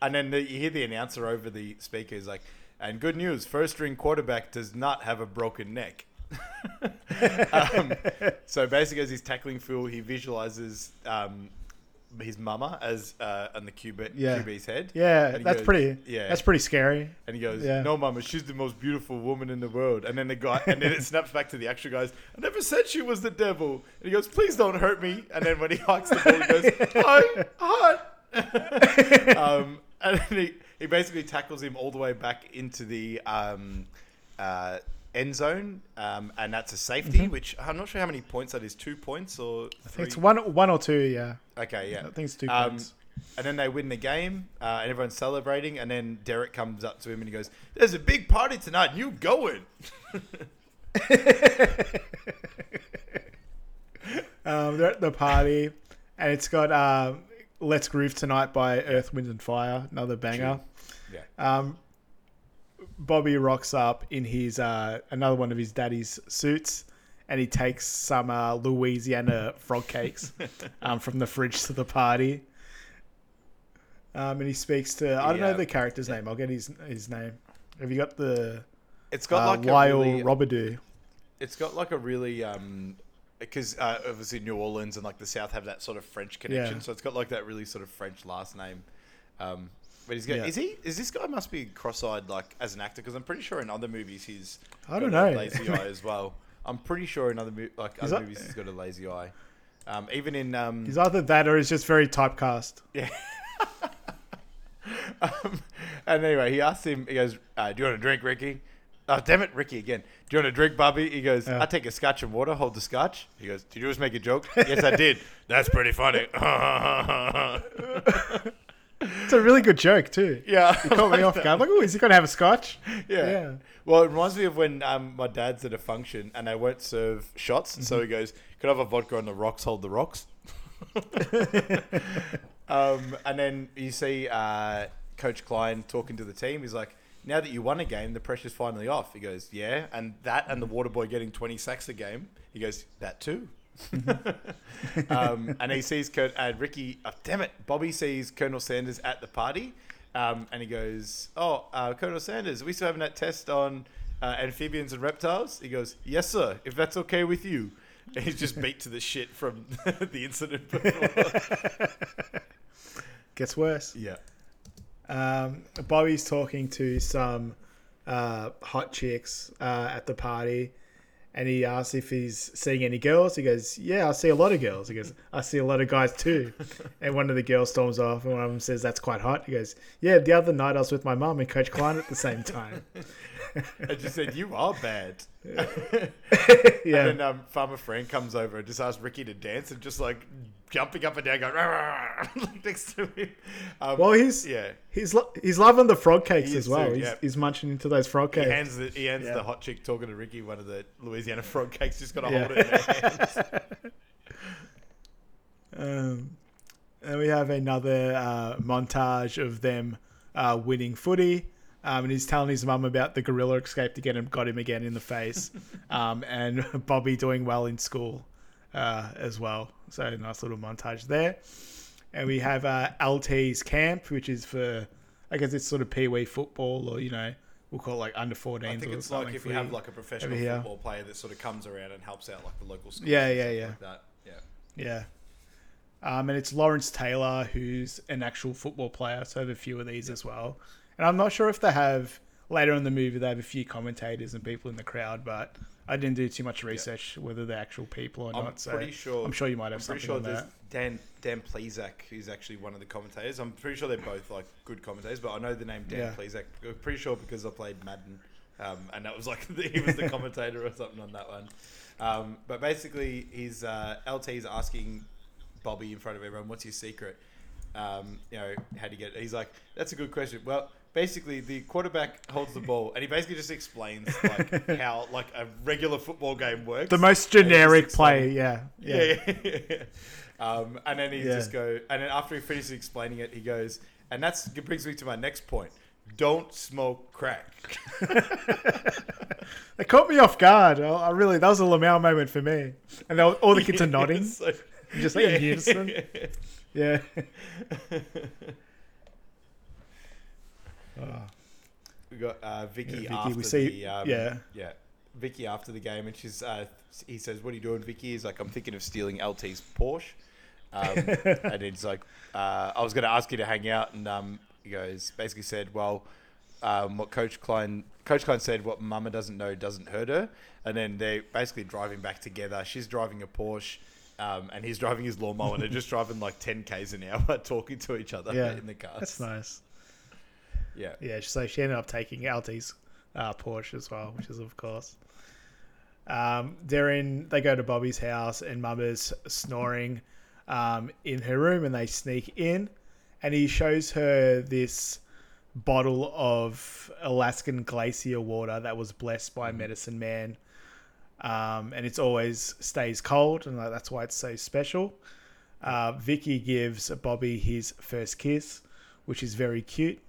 And then you hear the announcer over the speaker is like, and good news, first string quarterback does not have a broken neck. So basically as he's tackling Phil, he visualizes his mama as on the QB's head. Yeah, that's pretty scary. And he goes, no mama, she's the most beautiful woman in the world. And then the guy, and then it snaps back to the actual guys. I never said she was the devil. And he goes, please don't hurt me. And then when he hikes the ball, he goes, hi. And then he basically tackles him all the way back into the end zone, and that's a safety, which I'm not sure how many points that is. 2 points or three? I think it's one or two. Yeah. Okay. Yeah. I think it's 2 points. And then they win the game, and everyone's celebrating. And then Derek comes up to him and he goes, "There's a big party tonight. And you going?" They're at the party, and it's got "Let's Groove Tonight" by Earth, Wind and Fire, another banger. True. Yeah. Bobby rocks up in his another one of his daddy's suits, and he takes some Louisiana frog cakes from the fridge to the party. And he speaks to I don't know the character's name. I'll get his name. Have you got the? It's got like Lyle Robidoux. It's got like a really because obviously New Orleans and like the South have that sort of French connection, so it's got like that really sort of French last name. But he's going, is this guy must be cross-eyed like as an actor? Because I'm pretty sure in other movies he's got a lazy eye as well. I'm pretty sure in other movies he's got a lazy eye. Even in he's either that or he's just very typecast. Yeah. And anyway, he asks him. He goes, "Do you want a drink, Ricky?" Oh, damn it, Ricky again. "Do you want a drink, Bobby?" He goes, "I take a scotch and water." Hold the scotch. He goes, "Did you just make a joke?" "Yes, I did." "That's pretty funny." It's a really good joke too. Yeah, it caught me off guard. I'm like, oh, is he going to have a scotch? Yeah. Well, it reminds me of when my dad's at a function and they won't serve shots, so he goes, "Could I have a vodka on the rocks? Hold the rocks." And then you see Coach Klein talking to the team. He's like, "Now that you won a game, the pressure's finally off." He goes, "Yeah, and that and the Waterboy getting 20 sacks a game." He goes, "That too." And he sees Bobby sees Colonel Sanders at the party, and he goes, "Colonel Sanders, are we still having that test on amphibians and reptiles?" He goes, "Yes sir, if that's okay with you." And he's just beat to the shit from the incident before. Gets worse. Yeah. Bobby's talking to some hot chicks at the party, and he asks if he's seeing any girls. He goes, "Yeah, I see a lot of girls." He goes, "I see a lot of guys too." And one of the girls storms off, and one of them says, "That's quite hot." He goes, "Yeah, the other night I was with my mum and Coach Klein at the same time." I just said, "You are bad." Yeah. And then Farmer Frank comes over and just asks Ricky to dance, and just like jumping up and down, going like next to him. Well, he's loving the frog cakes as well. Too, he's munching into those frog cakes. He hands the hot chick talking to Ricky one of the Louisiana frog cakes. Just got to hold it in her hands. And we have another montage of them winning footy. And he's telling his mum about the gorilla escape to get him, got him again in the face. And Bobby doing well in school as well. So nice little montage there. And we have LT's camp, which is for, I guess it's sort of Pee-wee football, or, you know, we'll call it like under 14s. I think it's like if you have like a professional football player that sort of comes around and helps out like the local school. Yeah. Like that. Yeah. And it's Lawrence Taylor, who's an actual football player. So I have a few of these as well. And I'm not sure if they have, later in the movie, they have a few commentators and people in the crowd, but I didn't do too much research whether they're actual people or not. I'm sure you might have something on that. Dan Plezak is actually one of the commentators. I'm pretty sure they're both like good commentators, but I know the name Dan Plezak. I'm pretty sure because I played Madden, and that was like, he was the commentator or something on that one. But basically, he's LT's asking Bobby in front of everyone, "What's your secret? You know, how do you get it?" He's like, "That's a good question. Well, basically, the quarterback holds the ball," and he basically just explains like how like a regular football game works. The most generic play, yeah. And then he just go, and then after he finishes explaining it, he goes, "And that brings me to my next point. Don't smoke crack." They caught me off guard. I really, that was a Lamau moment for me. And all the kids are nodding, so, just like in unison. Yeah. We got Vicky after Vicky after the game, and she's he says, "What are you doing, Vicky?" He's like, "I'm thinking of stealing LT's Porsche." And he's like, "I was going to ask you to hang out," and he goes, basically said, "Well, what Coach Klein said, what Mama doesn't know doesn't hurt her." And then they're basically driving back together. She's driving a Porsche. And he's driving his lawnmower, and they're just driving like 10Ks an hour talking to each other in the cars. That's nice. Yeah. Yeah, so she ended up taking Alti's Porsche as well, which is, of course. They go to Bobby's house, and Mama's snoring in her room, and they sneak in, and he shows her this bottle of Alaskan glacier water that was blessed by Medicine Man. And it's always stays cold, and that's why it's so special. Vicky gives Bobby his first kiss, which is very cute.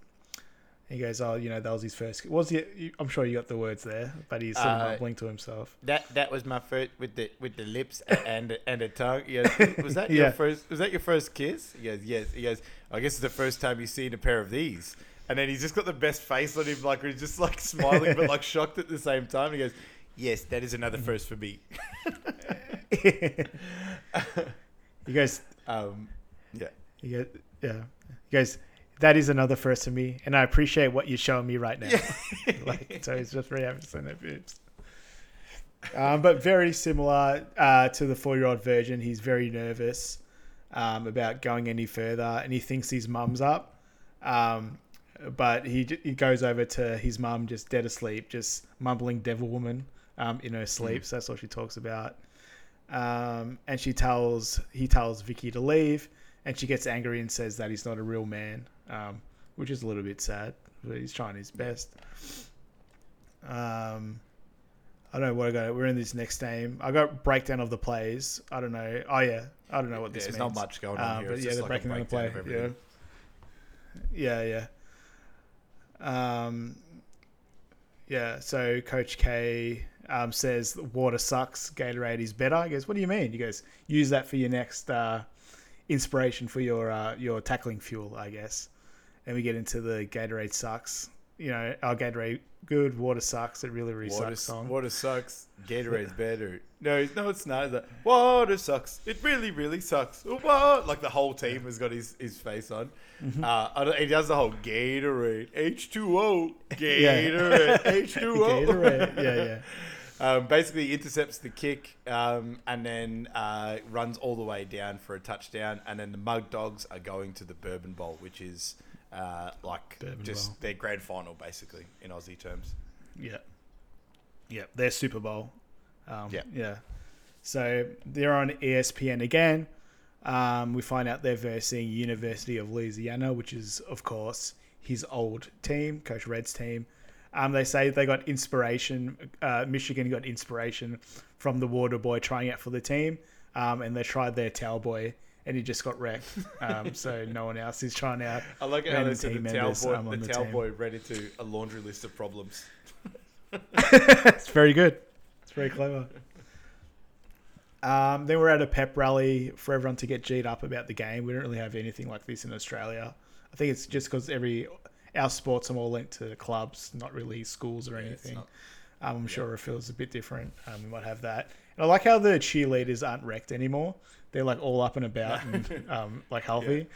He goes, "Oh, you know, that was his first kiss." I'm sure you got the words there, but he's sort of mumbling to himself. That was my first with the lips and the tongue. He goes, "Was that your first? Was that your first kiss?" He goes, "Yes." He goes, "I guess it's the first time you've seen a pair of these." And then he's just got the best face on him, like he's just like smiling but like shocked at the same time. He goes, "Yes, that is another first for me." He goes, He goes, "That is another first for me, and I appreciate what you're showing me right now." So he's just really having to say that boobs. But very similar to the 4-year-old virgin, he's very nervous about going any further, and he thinks his mum's up. But he goes over to his mum, just dead asleep, just mumbling "devil woman" in her sleep. So that's all she talks about. And he tells Vicky to leave, and she gets angry and says that he's not a real man, which is a little bit sad, but he's trying his best. I don't know what I got. We're in this next name. I got breakdown of the plays. I don't know. Oh yeah, I don't know what this means. There's not much going on here. But it's they're breaking down the play. So Coach K says water sucks, Gatorade is better. He goes, "What do you mean?" He goes, "Use that for your next inspiration for your tackling fuel, I guess." And we get into the Gatorade sucks. You know, our Gatorade good Water Sucks. It really, really water, sucks song. Water sucks. Gatorade's better. No, it's not. It's like, water sucks. It really, really sucks. Water. Like the whole team has got his face on. Mm-hmm. He does the whole Gatorade. H2O. Gatorade. Yeah. H2O. Gatorade. Yeah. Basically, he intercepts the kick and then runs all the way down for a touchdown. And then the Mug Dogs are going to the Bourbon Bowl, which is like Bourbon just Bowl. Their grand final, basically, in Aussie terms. Yeah. Yeah, their Super Bowl. Yeah. So they're on ESPN again. We find out they're versing University of Louisiana, which is, of course, his old team, Coach Red's team. They say they got inspiration. Michigan got inspiration from the Waterboy trying out for the team, and they tried their Towelboy, and he just got wrecked. So no one else is trying out. I like it how they said the Towelboy ready to a laundry list of problems. It's very good. It's very clever. Then we're at a pep rally for everyone to get G'd up about the game. We don't really have anything like this in Australia. I think it's just because our sports are more linked to clubs, not really schools or anything. I'm sure it feels a bit different. We might have that. And I like how the cheerleaders aren't wrecked anymore. They're like all up and about and like healthy.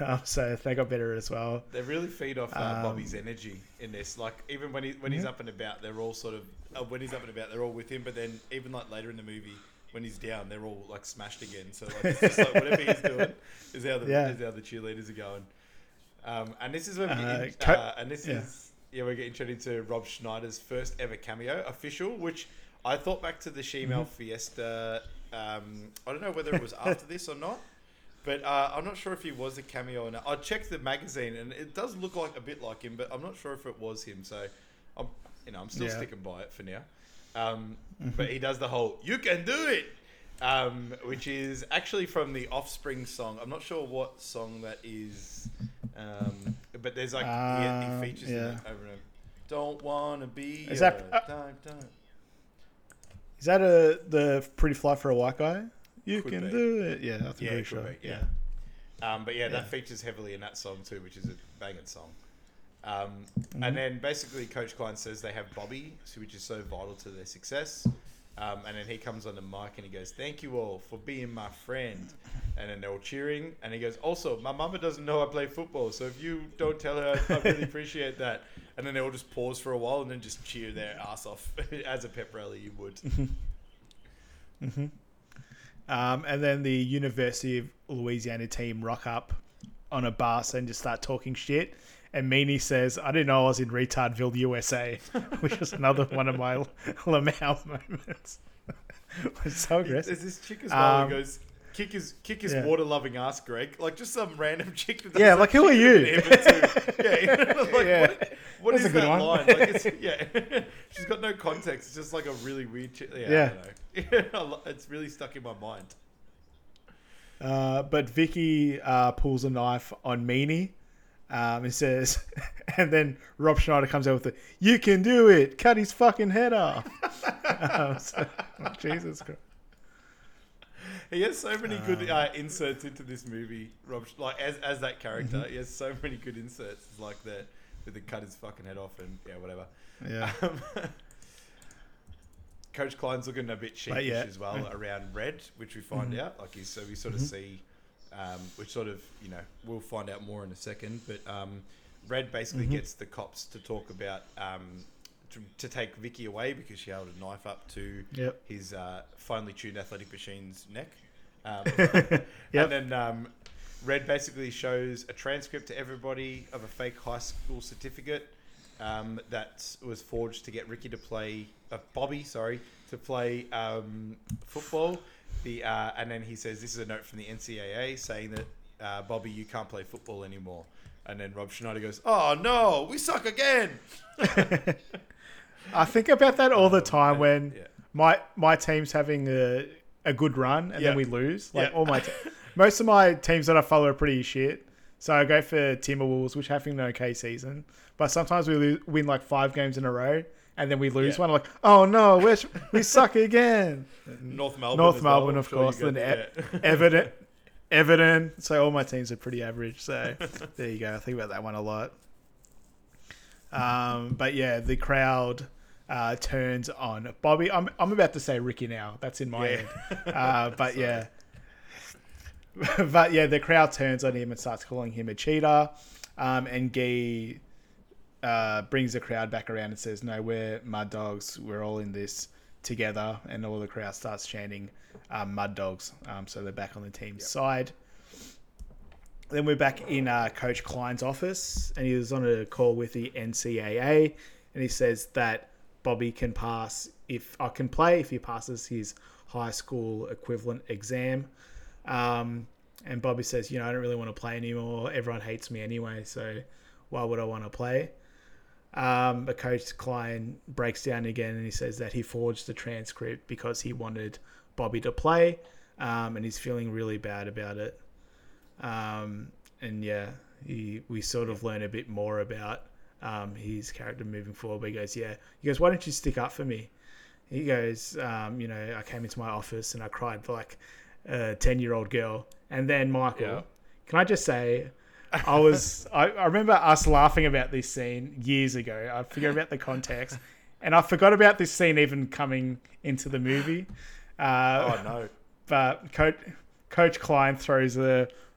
Yeah. So they got better as well. They really feed off Bobby's energy in this. Like even when he's up and about, they're all sort of when he's up and about, they're all with him. But then even like later in the movie, when he's down, they're all like smashed again. So like, it's just like whatever he's doing is how the cheerleaders are going. And this is when we're getting introduced to Rob Schneider's first ever cameo official, which I thought back to the Shemale Fiesta. I don't know whether it was after this or not, but I'm not sure if he was a cameo or not. I checked the magazine and it does look like a bit like him, but I'm not sure if it was him. So I'm still sticking by it for now. But he does the whole "You Can Do It," which is actually from the Offspring song. I'm not sure what song that is. But there's like he features in it over and over. Don't wanna be. Is that is that the Pretty Fly for a White Guy? You could can be. Do it. Yeah, I'm pretty sure. Be, yeah. That features heavily in that song too, which is a banging song. And then basically Coach Klein says they have Bobby, which is so vital to their success. And then he comes on the mic and he goes, "Thank you all for being my friend." And then they're all cheering. And he goes, "Also, my mama doesn't know I play football. So if you don't tell her, I really appreciate that." And then they all just pause for a while and then just cheer their ass off as a pep rally you would. Mm-hmm. And then the University of Louisiana team rock up on a bus and just start talking shit. And Meanie says, "I didn't know I was in Retardville, USA," which was another one of my LMAO moments. It was so aggressive. There's this chick as well who goes, kick his water-loving ass, Greg. Like, just some random chick. That like, who are you? What is that line? Like, it's, she's got no context. It's just like a really weird chick. I don't know. It's really stuck in my mind. But Vicky pulls a knife on Meanie. It says, and then Rob Schneider comes out with the "You Can Do It," cut his fucking head off. Jesus Christ. He has so many good inserts into this movie, Rob. Like as that character, he has so many good inserts like that with the "cut his fucking head off" and whatever. Yeah. Coach Klein's looking a bit sheepish as well around Red, which we find out. Like we sort of see. Which sort of, we'll find out more in a second, but Red basically gets the cops to talk about to take Vicky away because she held a knife up to his finely tuned athletic machine's neck. And then Red basically shows a transcript to everybody of a fake high school certificate that was forged to get Bobby to play football. And then he says, "This is a note from the NCAA saying that, Bobby, you can't play football anymore." And then Rob Schneider goes, "Oh, no, we suck again." I think about that all the time when my team's having a good run and then we lose. Like most of my teams that I follow are pretty shit. So I go for Timberwolves, which are having an okay season. But sometimes we win like 5 games in a row. And then we lose one. I'm like, "Oh no, we suck again." North Melbourne, of course. Then Everton. So all my teams are pretty average. So there you go. I think about that one a lot. But yeah, the crowd turns on Bobby. I'm about to say Ricky now. That's in my head. But yeah. But yeah, the crowd turns on him and starts calling him a cheater. And Guy brings the crowd back around and says, "No, we're mud dogs. We're all in this together." And all the crowd starts chanting mud dogs. So they're back on the team's side. Then we're back in Coach Klein's office, and he was on a call with the NCAA, and he says that Bobby can pass if he passes his high school equivalent exam. And Bobby says, "I don't really want to play anymore. Everyone hates me anyway, so why would I want to play?" But Coach Klein breaks down again, and he says that he forged the transcript because he wanted Bobby to play, and he's feeling really bad about it. And yeah, we sort of learn a bit more about his character moving forward. But he goes, "Why don't you stick up for me?" He goes, "I came into my office and I cried like a 10-year-old girl." And then Michael, can I just say, I remember us laughing about this scene years ago. I forget about the context, and I forgot about this scene even coming into the movie. Oh no! But Coach Klein throws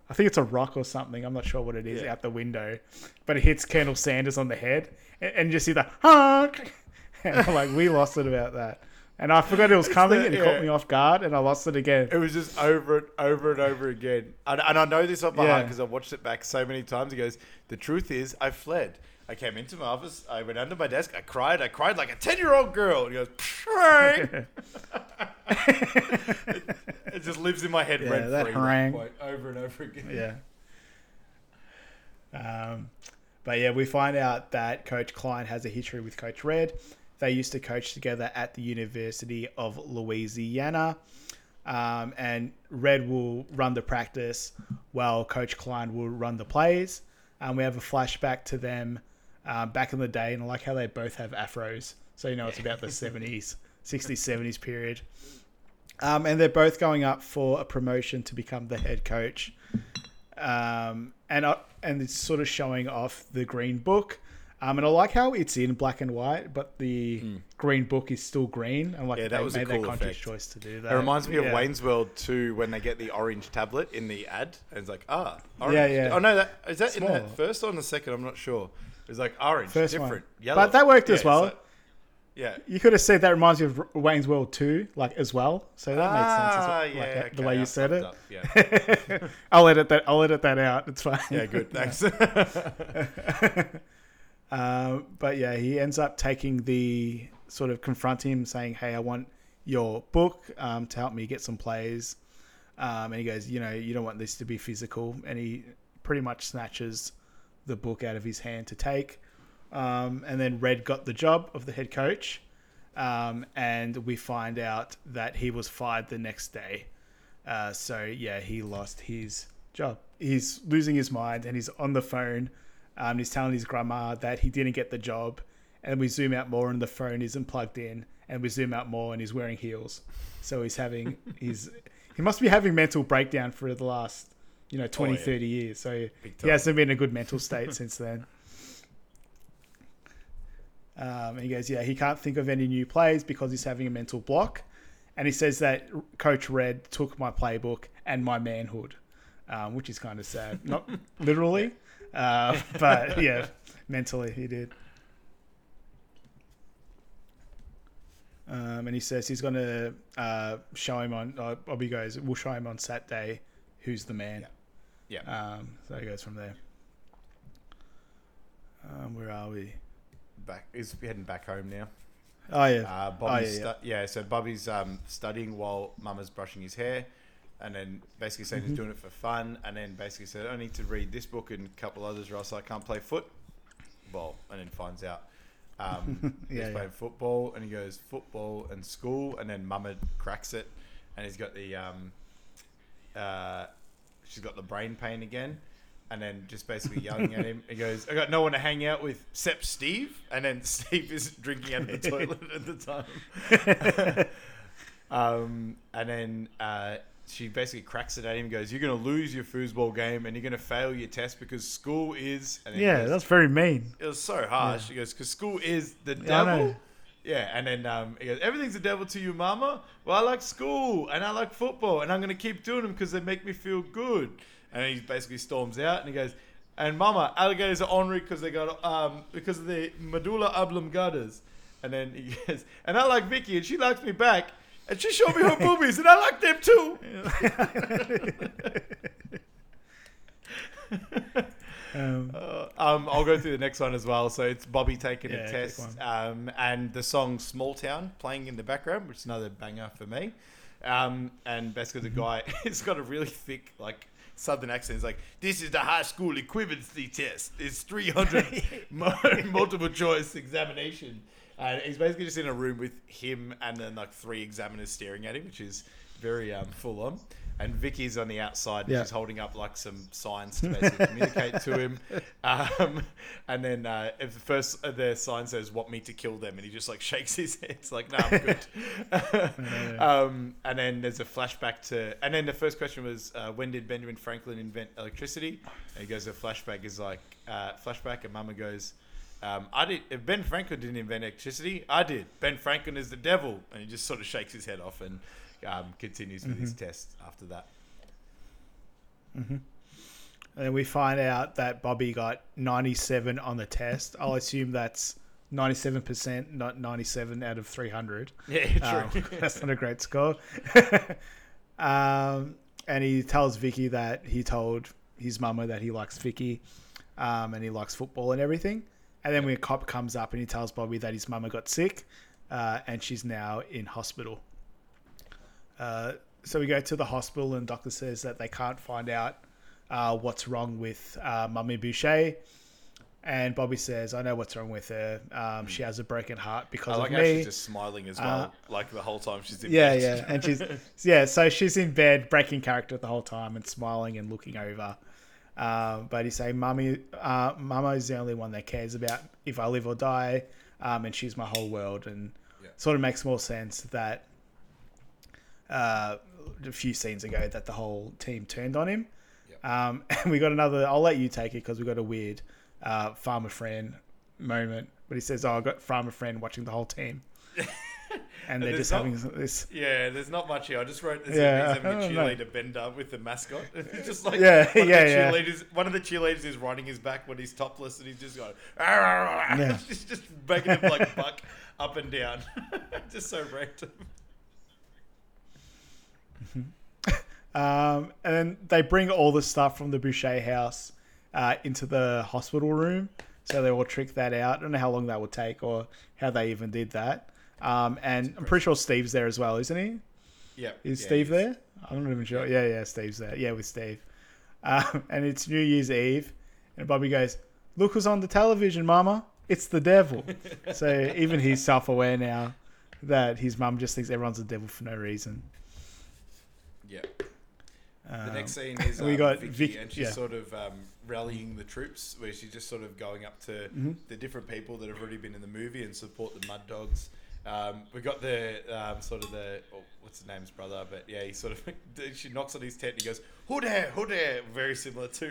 I think it's a rock or something, I'm not sure what it is, out the window, but it hits Colonel Sanders on the head, and you just see the honk, and I'm like, we lost it about that, and I forgot it was coming, and it caught me off guard, and I lost it again. It was just over and over again, and I know this off my heart because I watched it back so many times. He goes, "The truth is, I fled. I came into my office, I went under my desk, I cried like a 10-year-old girl." And he goes, "Pray!" It just lives in my head rent-free over and over again. Yeah. But yeah, we find out that Coach Klein has a history with Coach Red. They used to coach together at the University of Louisiana. And Red will run the practice while Coach Klein will run the plays. And we have a flashback to them back in the day, and I like how they both have afros. So, it's about the 60s, 70s period. And they're both going up for a promotion to become the head coach. And it's sort of showing off the green book. And I like how it's in black and white, but the green book is still green. And that was a cool conscious choice to do that. It reminds me of Wayne's World 2 when they get the orange tablet in the ad, and it's like orange. Oh no, is that small. In the first or in the second? I'm not sure. It's like orange, first different, one. Yellow, but that worked as well. Like, you could have said that reminds me of Wayne's World 2, as well. So that makes sense. As well. The way you said it. Yeah. I'll edit that out. It's fine. Yeah, good. Thanks. But yeah, he ends up confronting him, saying, "Hey, I want your book to help me get some plays." And he goes, "You don't want this to be physical." And he pretty much snatches the book out of his hand to take. And then Red got the job of the head coach. And we find out that he was fired the next day. So yeah, he lost his job. He's losing his mind, and he's on the phone. He's telling his grandma that he didn't get the job, and we zoom out more and the phone isn't plugged in, and we zoom out more and he's wearing heels. So he's having he must be having mental breakdown for the last 20, 30 years. So he hasn't been in a good mental state since then. And he goes, he can't think of any new plays because he's having a mental block. And he says that Coach Red took my playbook and my manhood, which is kind of sad. Not literally. But yeah, mentally he did. And he says he's going to show him on. Bobby goes, "We'll show him on Saturday who's the man." Yeah. So he goes from there. Where are we? He's heading back home now. Oh yeah. So Bobby's studying while Mama's brushing his hair. And then basically saying he's doing it for fun. And then basically said, "I need to read this book and a couple others or else I can't play football." And then finds out he's playing football. And he goes, "Football and school." And then Mama cracks it. And he's got the... she's got the brain pain again. And then just basically yelling at him. He goes, "I got no one to hang out with except Steve." And then Steve is drinking out of the toilet at the time. And then... she basically cracks it at him, goes, "You're going to lose your foosball game and you're going to fail your test because school is..." And then goes, that's very mean. It was so harsh. She goes, "Because school is the devil." Yeah, and then he goes, "Everything's a devil to you, mama. Well, I like school and I like football and I'm going to keep doing them because they make me feel good." And he basically storms out and he goes, "And mama, alligators are ornery because they got because of the medulla oblongatas." And then he goes, "And I like Vicky and she likes me back and she showed me her boobies and I like them too." I'll go through the next one as well. So it's Bobby taking a test, and the song "Small Town" playing in the background, which is another banger for me. And basically the guy has got a really thick like southern accent. He's like, "This is the high school equivalency test. It's 300 multiple choice examination." And he's basically just in a room with him and then like three examiners staring at him, which is very full on. And Vicky's on the outside. Yeah. She's holding up like some signs to basically communicate to him. And then if the sign says, "Want me to kill them?" And he just like shakes his head. It's like, "No, I'm good." And then there's a flashback to... And then the first question was, "When did Benjamin Franklin invent electricity?" And he goes, "The flashback is like... flashback." And Mama goes... "I did. If Ben Franklin didn't invent electricity, I did. Ben Franklin is the devil." And he just sort of shakes his head off and continues with his test after that. And then we find out that Bobby got 97 on the test. I'll assume that's 97%, not 97 out of 300. Yeah, true. That's not a great score. And he tells Vicky that he told his mama that he likes Vicky, and he likes football and everything. And then when a cop comes up and he tells Bobby that his mama got sick and she's now in hospital. So we go to the hospital and the doctor says that they can't find out what's wrong with Mummy Boucher. And Bobby says, "I know what's wrong with her. She has a broken heart because of me." I like how she's just smiling as well, like the whole time she's in bed. Yeah, and she's so she's in bed, breaking character the whole time and smiling and looking over. But he's saying, "Mama is the only one that cares about if I live or die, and she's my whole world." And sort of makes more sense that a few scenes ago that the whole team turned on him. And we got another... I'll let you take it because we got a weird Farmer Fran moment. But he says, "Oh, I got Farmer Fran watching the whole team." And they're just having this... Yeah, there's not much here. I just wrote this he's having a cheerleader bender with the mascot. It's just like one of the cheerleaders is riding his back when he's topless and he's just going... She's just begging him like buck up and down. Just so random. And then they bring all the stuff from the Boucher house into the hospital room. So they all trick that out. I don't know how long that would take or how they even did that. And I'm pretty sure Steve's there as well, isn't he? Yeah. Is Steve there? I'm not even sure. Yeah, Steve's there. Yeah, with Steve. And it's New Year's Eve. And Bobby goes, "Look who's on the television, mama. It's the devil." So even he's self-aware now that his mum just thinks everyone's the devil for no reason. Yeah. The next scene is we got Vicky and she's sort of rallying the troops, where she's just sort of going up to the different people that have already been in the movie and support the Mud Dogs. We got the sort of the what's the name's brother, but he sort of she knocks on his tent and he goes, who there, very similar to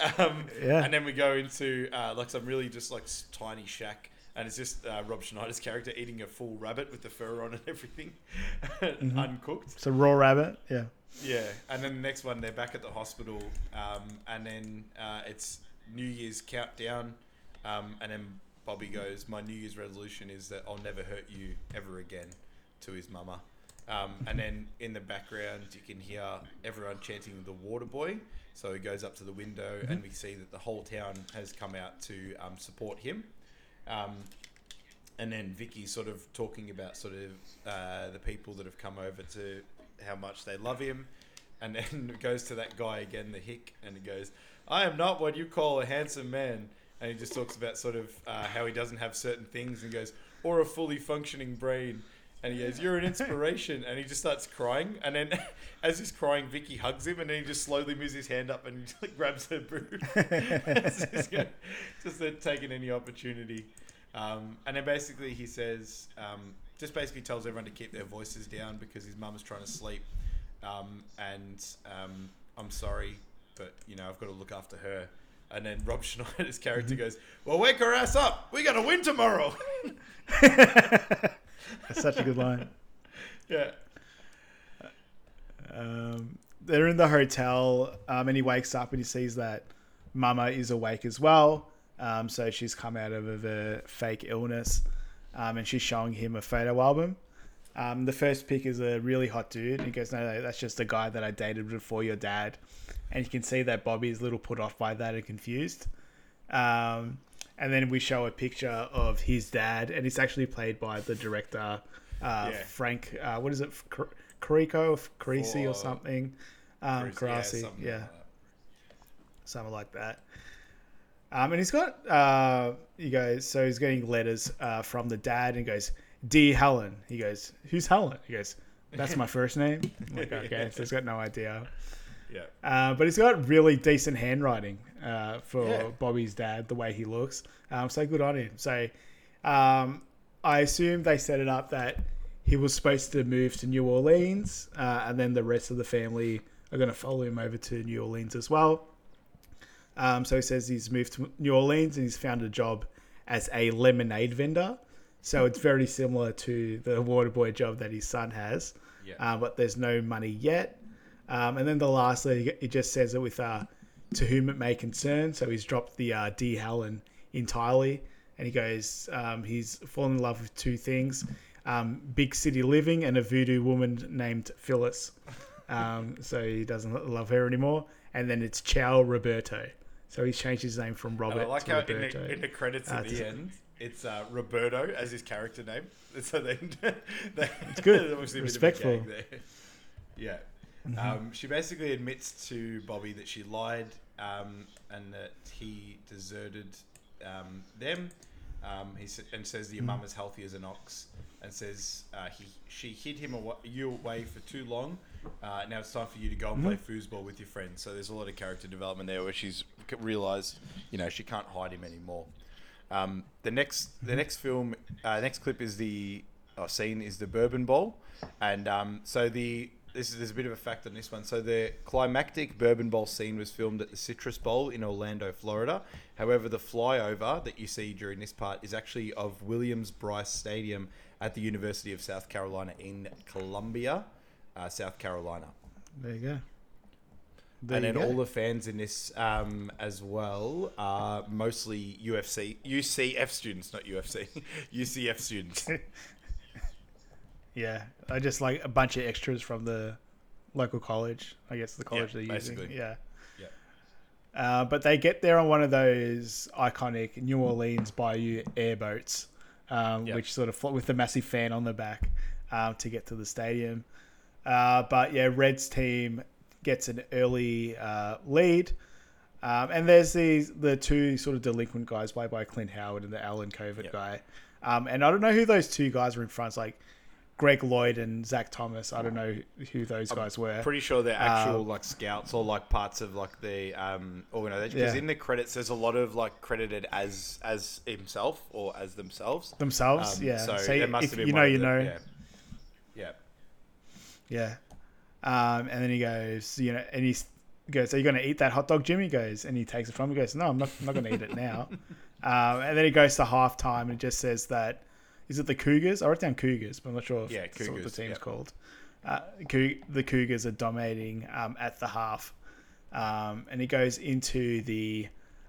and then we go into like some really just like tiny shack. And it's just Rob Schneider's character eating a full rabbit with the fur on and everything, uncooked. It's a raw rabbit, yeah. And then the next one, they're back at the hospital, and then it's New Year's countdown, and then Bobby goes, "My New Year's resolution is that I'll never hurt you ever again," to his mama. And then in the background, you can hear everyone chanting "The Waterboy." So he goes up to the window, and we see that the whole town has come out to support him. And then Vicky sort of talking about sort of the people that have come over to how much they love him, and then it goes to that guy again, the hick, and he goes, "I am not what you call a handsome man," and he just talks about sort of how he doesn't have certain things, and goes, "Or a fully functioning brain," and he goes, "You're an inspiration," and he just starts crying, and then as he's crying, Vicky hugs him, and then he just slowly moves his hand up and like, grabs her boob. Just taking any opportunity. And then basically he says, just basically tells everyone to keep their voices down because his mum is trying to sleep. I'm sorry, but, you know, I've got to look after her. And then Rob Schneider's character goes, well, wake her ass up. We got to win tomorrow. That's such a good line. Yeah. They're in the hotel, and he wakes up and he sees that Mama is awake as well. So she's come out of a fake illness, and she's showing him a photo album. The first pic is a really hot dude. And he goes, no, that's just the guy that I dated before your dad. And you can see that Bobby is a little put off by that and confused. And then we show a picture of his dad, and it's actually played by the director, Frank, what is it? Coraci or something. Coraci, yeah. Something like that. And he's got, he goes, so he's getting letters from the dad, and he goes, Dear Helen. He goes, who's Helen? He goes, that's my first name. I'm like, okay, so he's got no idea. Yeah. But he's got really decent handwriting for Bobby's dad, the way he looks. So good on him. So I assume they set it up that he was supposed to move to New Orleans, and then the rest of the family are going to follow him over to New Orleans as well. So he says he's moved to New Orleans and he's found a job as a lemonade vendor. So it's very similar to the Waterboy job that his son has, but there's no money yet. And then the last letter, it just says it with to whom it may concern. So he's dropped the Dear Helen entirely. And he goes, he's fallen in love with two things, big city living and a voodoo woman named Phyllis. So he doesn't love her anymore. And then it's Ciao Roberto. So he's changed his name from Robert to Roberto. I like how in the credits at the end, it's Roberto as his character name. So they it's good. Respectful. A bit of a gag there. Yeah. Mm-hmm. She basically admits to Bobby that she lied and that he deserted them. He says that your mum is healthy as an ox, and says she hid him away for too long. Now it's time for you to go and play foosball with your friends. So there's a lot of character development there where she's realised, you know, she can't hide him anymore. The next clip is the Bourbon Bowl, and there's a bit of a fact on this one. So the climactic Bourbon Bowl scene was filmed at the Citrus Bowl in Orlando, Florida. However, the flyover that you see during this part is actually of Williams-Brice Stadium at the University of South Carolina in Columbia, South Carolina. There you go. All the fans in this as well are mostly UCF students, not UFC, UCF students. Yeah, I just like a bunch of extras from the local college. I guess the college they're basically using. Yeah, yeah. But they get there on one of those iconic New Orleans Bayou airboats, which sort of float with the massive fan on the back to get to the stadium. Red's team gets an early lead, and there's the two sort of delinquent guys played by Clint Howard and the Alan Covert guy, and I don't know who those two guys were in front. Like Greg Lloyd and Zach Thomas. I don't know who those guys were. Pretty sure they're actual scouts or parts of the organization. Because in the credits, there's a lot of credited as himself or as themselves. Yeah. So there must have been one of them. Yeah. And then he goes, and he goes, "Are you going to eat that hot dog, Jimmy?" He goes, and he takes it from him. He goes, "No, I'm not going to eat it now." And then he goes to halftime and just says that. Is it the Cougars? I wrote down Cougars, but I'm not sure if that's what the team's called. The Cougars are dominating at the half. And he goes into the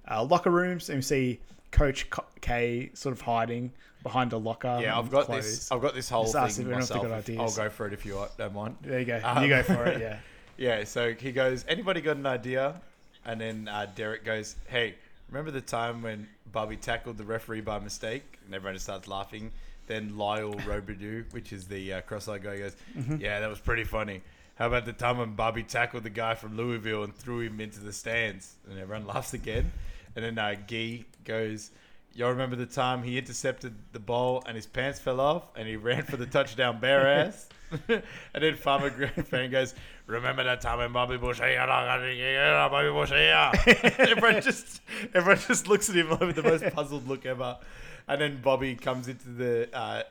locker rooms and we see Coach K sort of hiding behind a locker. Yeah, I've got this whole thing myself. I'll go for it if you don't mind. There you go. You go for it, yeah. Yeah, so he goes, "Anybody got an idea?" And then Derek goes, "Hey, remember the time when Bobby tackled the referee by mistake?" And everyone just starts laughing. Then Lyle Robidoux, which is the cross-eyed guy, goes, "Yeah, that was pretty funny. How about the time when Bobby tackled the guy from Louisville and threw him into the stands?" And everyone laughs again. And then Guy goes, "Y'all remember the time he intercepted the ball and his pants fell off and he ran for the touchdown bare ass?" And then Farmer Fan goes, "Remember that time when Bobby Bush here, Bobby Bush here." Everyone just looks at him with the most puzzled look ever. And then Bobby comes into the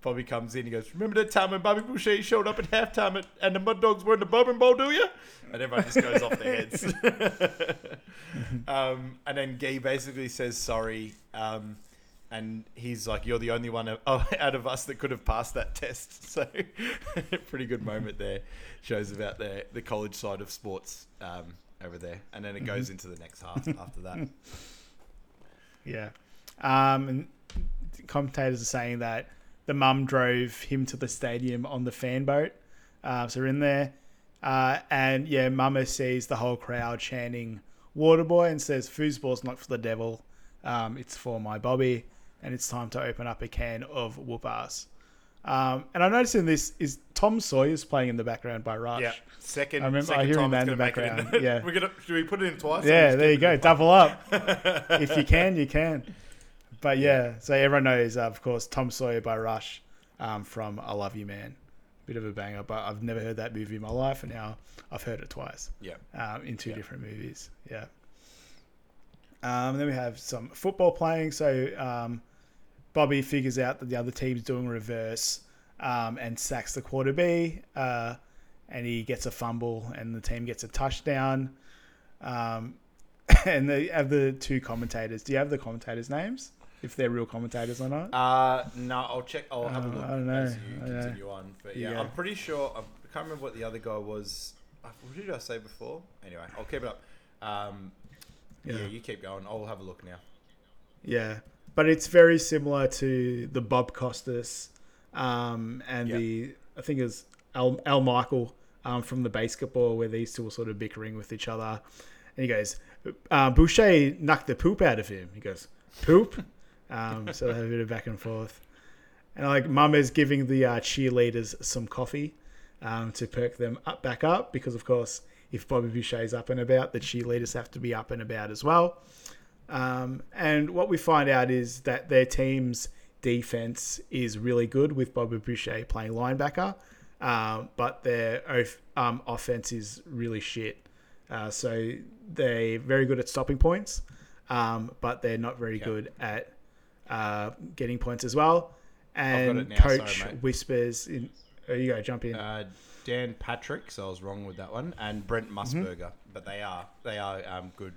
probably comes in and goes, remember that time when Bobby Boucher showed up at halftime and the Mud Dogs were in the Bourbon Bowl, do you? And everyone just goes off their heads. And then Guy basically says sorry. And he's like, you're the only one out of us that could have passed that test. So pretty good moment there. Shows about the college side of sports over there. And then it goes into the next half after that. Yeah. And commentators are saying that the mum drove him to the stadium on the fan boat. So we're in there. And yeah, mama sees the whole crowd chanting Waterboy and says, foosball's not for the devil. It's for my Bobby. And it's time to open up a can of whoop ass. And I noticed in this is Tom Sawyer's playing in the background by Rush. Yeah, second. I remember second I hear him in the background. Yeah, should we put it in twice? Yeah, there you go. Double up. If you can, you can. But yeah, so everyone knows, of course, Tom Sawyer by Rush from I Love You Man. Bit of a banger, but I've never heard that movie in my life, and now I've heard it twice. Yeah, in two different movies. Yeah. Then we have some football playing. So Bobby figures out that the other team's doing reverse and sacks the quarter B, and he gets a fumble and the team gets a touchdown. And they have the two commentators. Do you have the commentators' names? If they're real commentators or not? No, I'll check. I'll have a look as you continue on. But yeah, I'm pretty sure. I can't remember what the other guy was. What did I say before? Anyway, I'll keep it up. Yeah, you keep going. I'll have a look now. Yeah. But it's very similar to the Bob Costas and the, I think it was Al Michael from the basketball, where these two were sort of bickering with each other. And he goes, Boucher knocked the poop out of him. He goes, poop? So they have a bit of back and forth. And like Mum is giving the cheerleaders some coffee to perk them back up because, of course, if Bobby Boucher's up and about, the cheerleaders have to be up and about as well. And what we find out is that their team's defense is really good with Bobby Boucher playing linebacker, but their offense is really shit. So they're very good at stopping points, but they're not very good at getting points as well. And Coach whispers... you go, jump in. Dan Patrick, so I was wrong with that one, and Brent Musburger, but they are good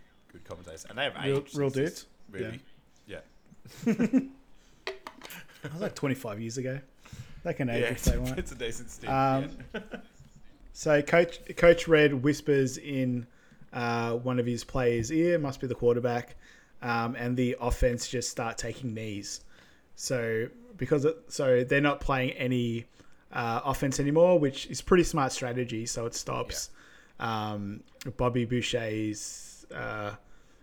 commentators, and they have age. Real dudes, really. Yeah. That was like 25 years ago. They can age if they want. It's a decent stint. So Coach Red whispers in one of his players' ear, must be the quarterback, and the offense just start taking knees. So they're not playing any. Offense anymore, which is pretty smart strategy. So it stops Bobby Boucher's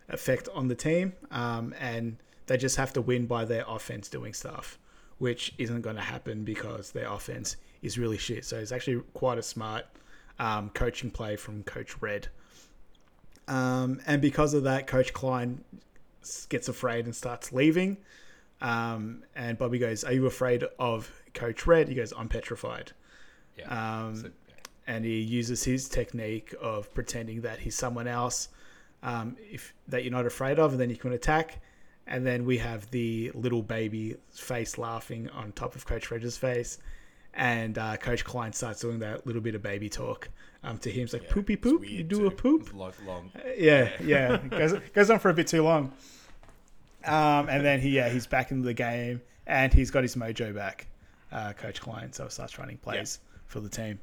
effect on the team, and they just have to win by their offense doing stuff, which isn't going to happen because their offense is really shit. So it's actually quite a smart coaching play from Coach Red, and because of that, Coach Klein gets afraid and starts leaving. And Bobby goes, are you afraid of Coach Red? He goes, I'm petrified. Yeah. And he uses his technique of pretending that he's someone else that you're not afraid of, and then you can attack. And then we have the little baby face laughing on top of Coach Red's face. And Coach Klein starts doing that little bit of baby talk to him. It's like, poopy poop, you do a poop. Long. Yeah. Goes on for a bit too long. And then he's back into the game, and he's got his mojo back, Coach Klein. So he starts running plays for the team.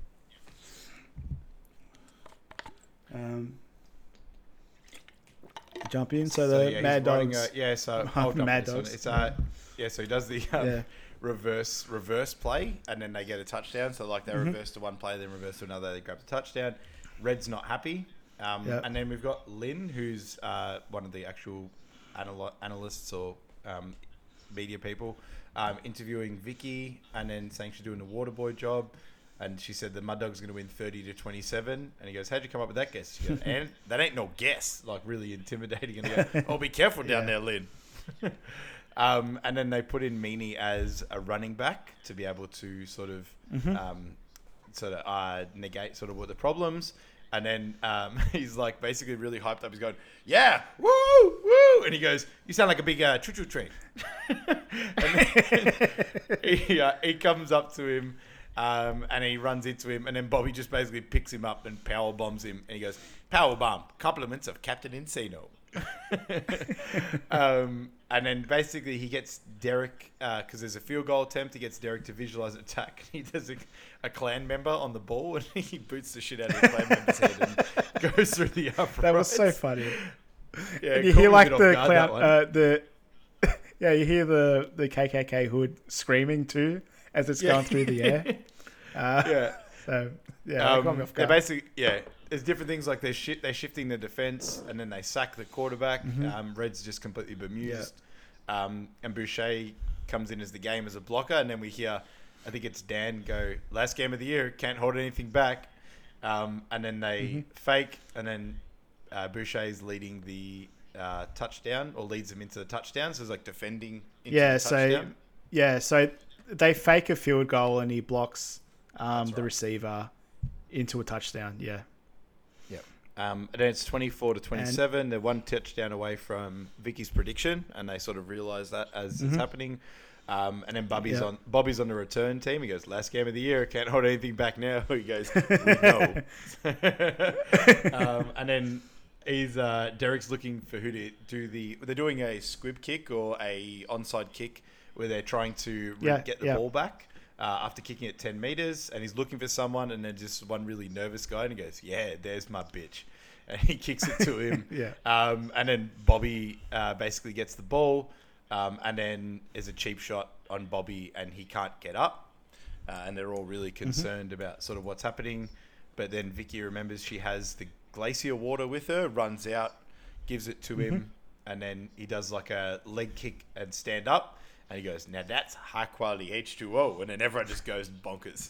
Jump in. So the Mad Dogs. So I'll jump Mad Dogs. It's so he does the reverse play, and then they get a touchdown. So like they reverse to one play, then reverse to another, they grab the touchdown. Red's not happy, and then we've got Lynn, who's one of the actual analysts or media people interviewing Vicky, and then saying she's doing the Waterboy job, and she said the Mud Dog's going to win 30-27, and he goes, how'd you come up with that guess? She goes, and that ain't no guess, like really intimidating, and he goes, oh, be careful down there, Lynn. And then they put in Meanie as a running back to be able to sort of negate sort of what the problems, And then he's like basically really hyped up. He's going, yeah, woo, woo. And he goes, you sound like a big choo-choo train. And then he comes up to him and he runs into him. And then Bobby just basically picks him up and power bombs him. And he goes, power bomb, compliments of Captain Insano. And then basically he gets Derek, because there's a field goal attempt, he gets Derek to visualize an attack. He does a clan member on the ball, and he boots the shit out of the clan member's head and goes through the uprights. That was so funny. Yeah, and you hear like the clown, yeah, you hear the KKK hood screaming too as it's going through the air. Yeah. So yeah, they got me off guard. They basically there's different things like they're shifting the defense and then they sack the quarterback. Mm-hmm. Red's just completely bemused. Yeah. And Boucher comes in as the game as a blocker. And then we hear, I think it's Dan go, last game of the year, can't hold anything back. And then they fake. And then Boucher is leading the touchdown or leads them into the touchdown. So it's like defending into the touchdown. Yeah, so they fake a field goal and he blocks the receiver into a touchdown. Yeah. And then it's 24-27. They're one touchdown away from Vicky's prediction, and they sort of realize that as it's happening. And then Bobby's on the return team. He goes, last game of the year, can't hold anything back now. He goes, we know. And then he's Derek's looking for who to do they're doing a squib kick or a onside kick where they're trying to get the ball back. After kicking it 10 meters, and he's looking for someone, and then just one really nervous guy, and he goes, yeah, there's my bitch. And he kicks it to him. And then Bobby basically gets the ball, and then there's a cheap shot on Bobby, and he can't get up. And they're all really concerned about sort of what's happening. But then Vicky remembers she has the glacier water with her, runs out, gives it to him, and then he does like a leg kick and stand up. And he goes, now that's high quality H2O. And then everyone just goes bonkers.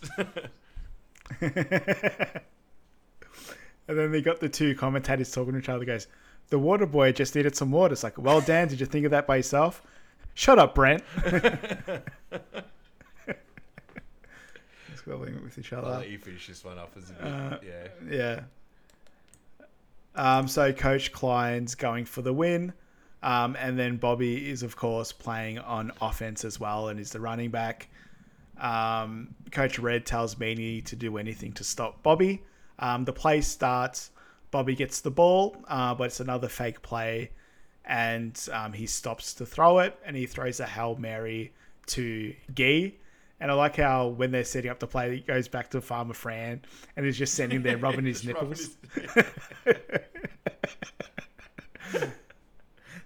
And then they got the two commentators talking to each other. Goes, the water boy just needed some water. It's like, well, Dan, did you think of that by yourself? Shut up, Brent. Squabbling with each other. I'll let you finish this one off as a bit. So Coach Klein's going for the win. And then Bobby is, of course, playing on offense as well and is the running back. Coach Red tells Meany to do anything to stop Bobby. The play starts. Bobby gets the ball, but it's another fake play. And he stops to throw it, and he throws a Hail Mary to Guy. And I like how when they're setting up the play, he goes back to Farmer Fran and is just sitting there rubbing his nipples.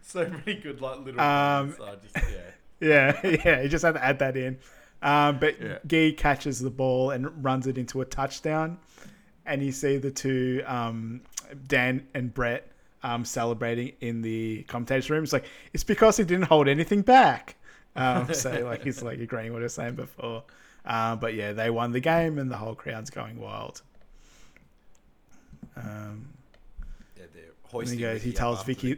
So many good little moments. You just have to add that in. Guy catches the ball and runs it into a touchdown, and you see the two Dan and Brett celebrating in the commentator's room. It's like, it's because he didn't hold anything back. So like he's like agreeing what I was saying before. But yeah, they won the game, and the whole crowd's going wild. And he goes, he tells Vicky,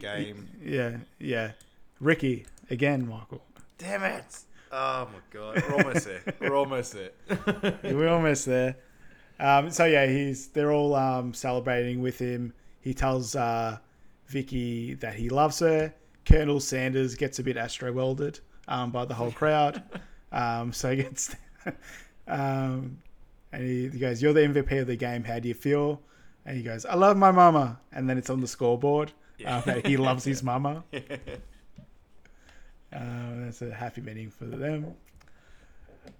Ricky again, Michael. Damn it! Oh my god, we're almost there. We're almost there. So yeah, they're all celebrating with him. He tells Vicky that he loves her. Colonel Sanders gets a bit astro welded by the whole crowd. So he gets, and he goes, "You're the MVP of the game. How do you feel?" And he goes, I love my mama. And then it's on the scoreboard. He loves his mama. That's a happy meeting for them.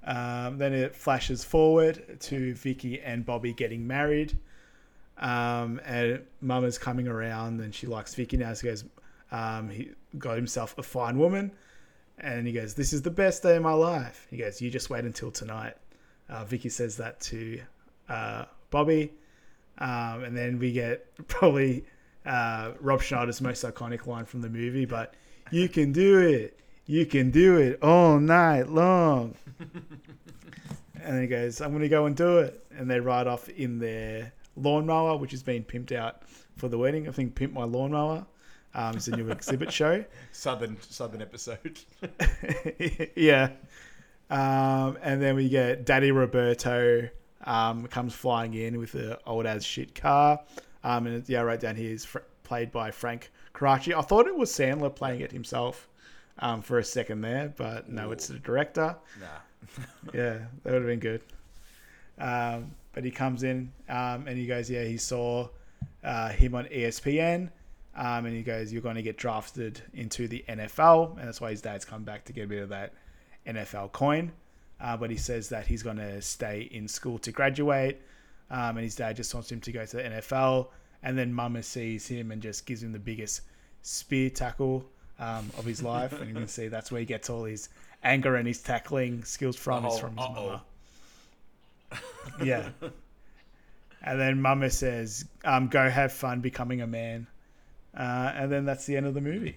Then it flashes forward to Vicky and Bobby getting married. And mama's coming around and she likes Vicky now. So he goes, he got himself a fine woman. And he goes, this is the best day of my life. He goes, you just wait until tonight. Vicky says that to Bobby. And then we get probably Rob Schneider's most iconic line from the movie, but you can do it all night long. And then he goes, I'm going to go and do it. And they ride off in their lawnmower, which has been pimped out for the wedding. I think Pimp My Lawnmower is a new exhibit show. Southern episode. And then we get Daddy Roberto comes flying in with an old as shit car. And yeah, right down here is played by Frank Coraci. I thought it was Sandler playing it himself for a second there, but no, it's the director. Nah. Yeah, that would have been good. But he comes in and he goes, yeah, he saw him on ESPN. And he goes, you're going to get drafted into the NFL. And that's why his dad's come back to get a bit of that NFL coin. But he says that he's going to stay in school to graduate. And his dad just wants him to go to the NFL. And then Mama sees him and just gives him the biggest spear tackle of his life. And you can see that's where he gets all his anger and his tackling skills from. Is from his mama. Yeah. And then Mama says, go have fun becoming a man. And then that's the end of the movie.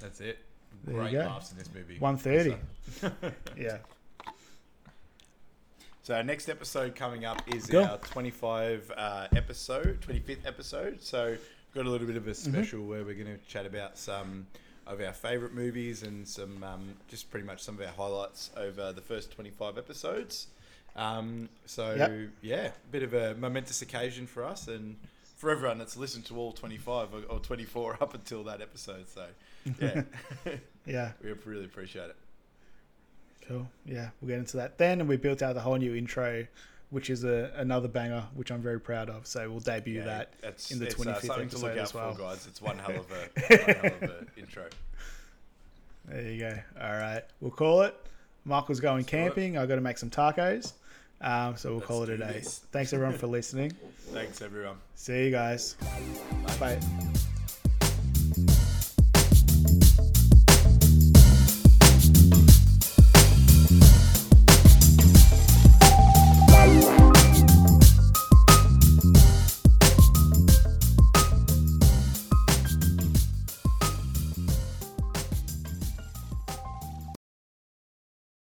That's it. There Great laughs in this movie. 130. Yeah. So our next episode coming up is our 25th episode. So we've got a little bit of a special where we're going to chat about some of our favourite movies and some just pretty much some of our highlights over the first 25 episodes. Yeah, a bit of a momentous occasion for us and for everyone that's listened to all 25 or 24 up until that episode. So, yeah. Yeah. We really appreciate it. Cool. Yeah, we'll get into that then. And we built out the whole new intro, which is another banger, which I'm very proud of. So we'll debut that in the 25th episode as well. For, guys. It's one hell of a intro. There you go. All right. We'll call it. Michael's going camping. I've got to make some tacos. So we'll call it a day. Thanks, everyone, for listening. Thanks, everyone. See you guys. Bye.